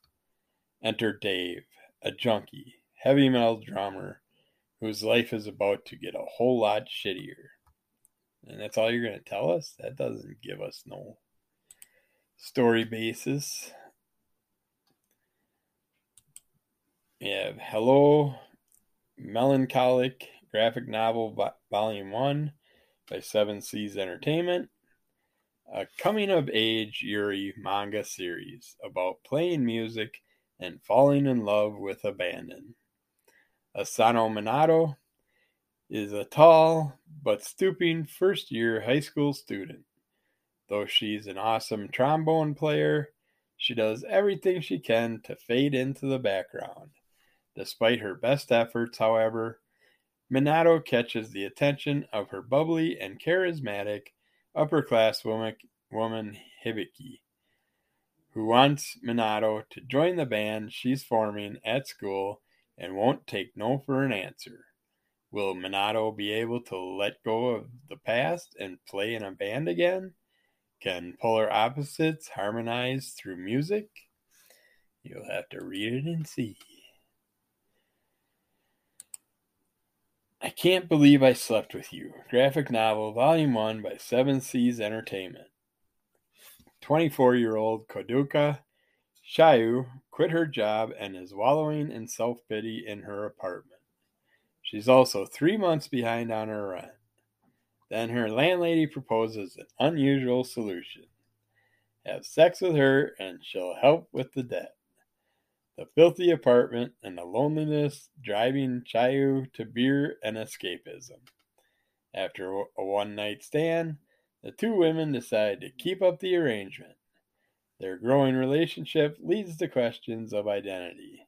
Enter Dave, a junkie, heavy metal drummer, whose life is about to get a whole lot shittier. And that's all you're going to tell us? That doesn't give us no story basis. We have Hello, Melancholic, graphic novel by, volume one by Seven Seas Entertainment. A coming-of-age Yuri manga series about playing music and falling in love with abandon. Asano Minato is a tall but stooping first-year high school student. Though she's an awesome trombone player, she does everything she can to fade into the background. Despite her best efforts, however, Minato catches the attention of her bubbly and charismatic upper-class woman, woman Hibiki, who wants Minato to join the band she's forming at school and won't take no for an answer. Will Minato be able to let go of the past and play in a band again? Can polar opposites harmonize through music? You'll have to read it and see. I Can't Believe I Slept With You, graphic novel, volume one by Seven Seas Entertainment. twenty-four-year-old Kodoka Shohu quit her job and is wallowing in self-pity in her apartment. She's also three months behind on her rent. Then her landlady proposes an unusual solution. Have sex with her and she'll help with the debt. The filthy apartment and the loneliness driving Chayu to beer and escapism. After a one-night stand, the two women decide to keep up the arrangement. Their growing relationship leads to questions of identity,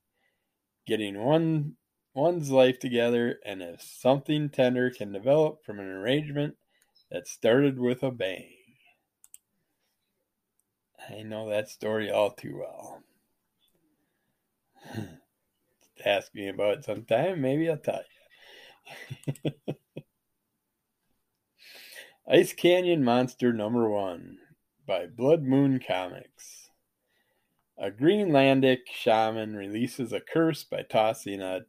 getting one one's life together, and if something tender can develop from an arrangement that started with a bang. I know that story all too well. Ask me about it sometime, maybe I'll tell you. Ice Canyon Monster Number One by Blood Moon Comics. A Greenlandic shaman releases a curse by tossing a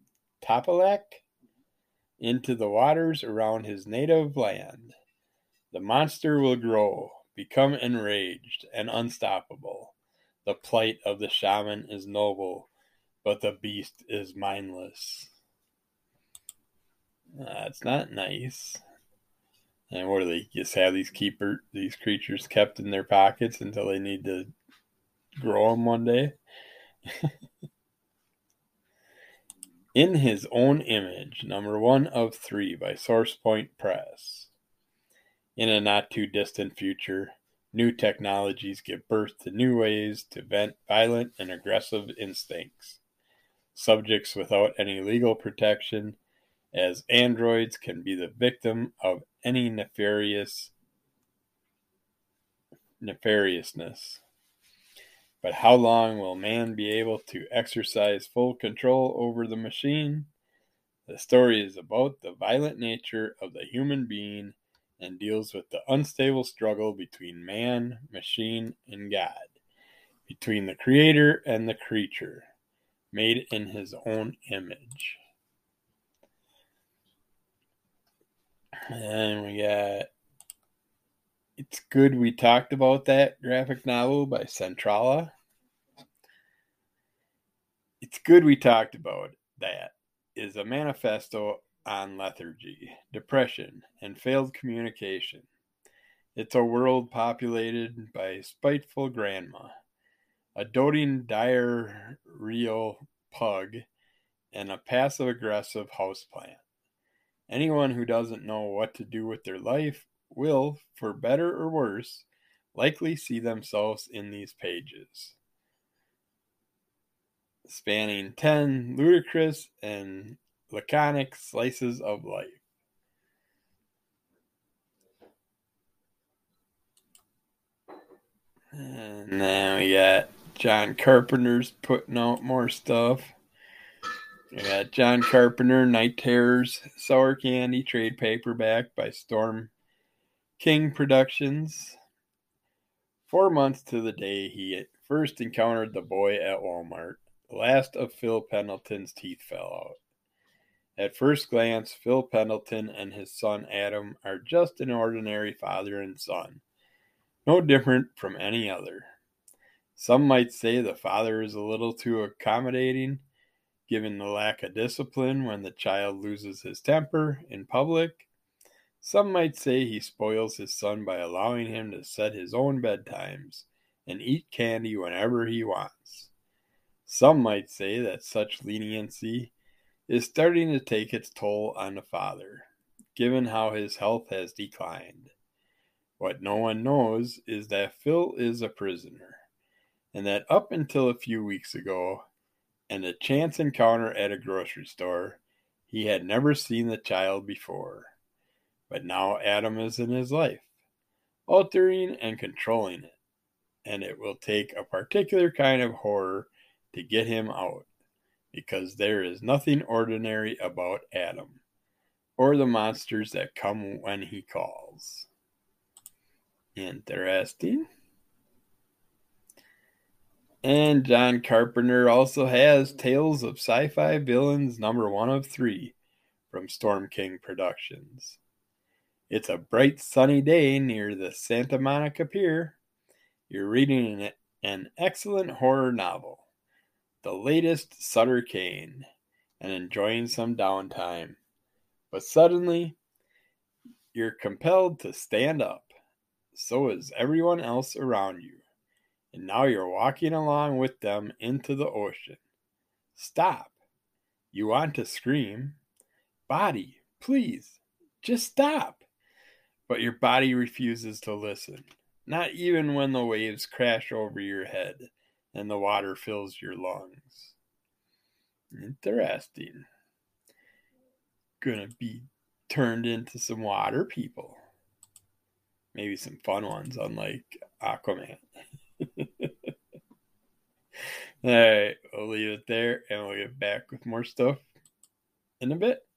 topalak into the waters around his native land. The monster will grow, become enraged, and unstoppable. The plight of the shaman is noble, but the beast is mindless. That's not nice. And what do they just have these keeper these creatures kept in their pockets until they need to grow them one day? In His Own Image, number one of three by Sourcepoint Press. In a not too distant future, new technologies give birth to new ways to vent violent and aggressive instincts. Subjects without any legal protection, as androids, can be the victim of any nefarious nefariousness. But how long will man be able to exercise full control over the machine? The story is about the violent nature of the human being and deals with the unstable struggle between man, machine, and God, between the creator and the creature. Made in His Own Image. And we got It's Good We Talked About That, graphic novel by Centrala. It's Good We Talked About That is a manifesto on lethargy, depression, and failed communication. It's a world populated by a spiteful grandma, a doting diarrheal pug, and a passive-aggressive houseplant. Anyone who doesn't know what to do with their life will, for better or worse, likely see themselves in these pages. Spanning ten ludicrous and laconic slices of life. And now we got John Carpenter's putting out more stuff. We got John Carpenter, Night Terrors, Sour Candy, trade paperback by Storm King Productions. Four months to the day he first encountered the boy at Walmart, the last of Phil Pendleton's teeth fell out. At first glance, Phil Pendleton and his son Adam are just an ordinary father and son, no different from any other. Some might say the father is a little too accommodating, given the lack of discipline when the child loses his temper in public. Some might say he spoils his son by allowing him to set his own bedtimes and eat candy whenever he wants. Some might say that such leniency is starting to take its toll on the father, given how his health has declined. What no one knows is that Phil is a prisoner, and that up until a few weeks ago, and a chance encounter at a grocery store, he had never seen the child before. But now Adam is in his life, altering and controlling it, and it will take a particular kind of horror to get him out. Because there is nothing ordinary about Adam, or the monsters that come when he calls. Interesting. And John Carpenter also has Tales of Sci-Fi Villains number one of three from Storm King Productions. It's a bright sunny day near the Santa Monica Pier. You're reading an excellent horror novel, the latest Sutter Kane, and enjoying some downtime. But suddenly, you're compelled to stand up. So is everyone else around you. And now you're walking along with them into the ocean. Stop. You want to scream, "Body, please, just stop." But your body refuses to listen, not even when the waves crash over your head and the water fills your lungs. Interesting. Gonna be turned into some water people. Maybe some fun ones, unlike Aquaman. Alright, we'll leave it there, and we'll get back with more stuff in a bit.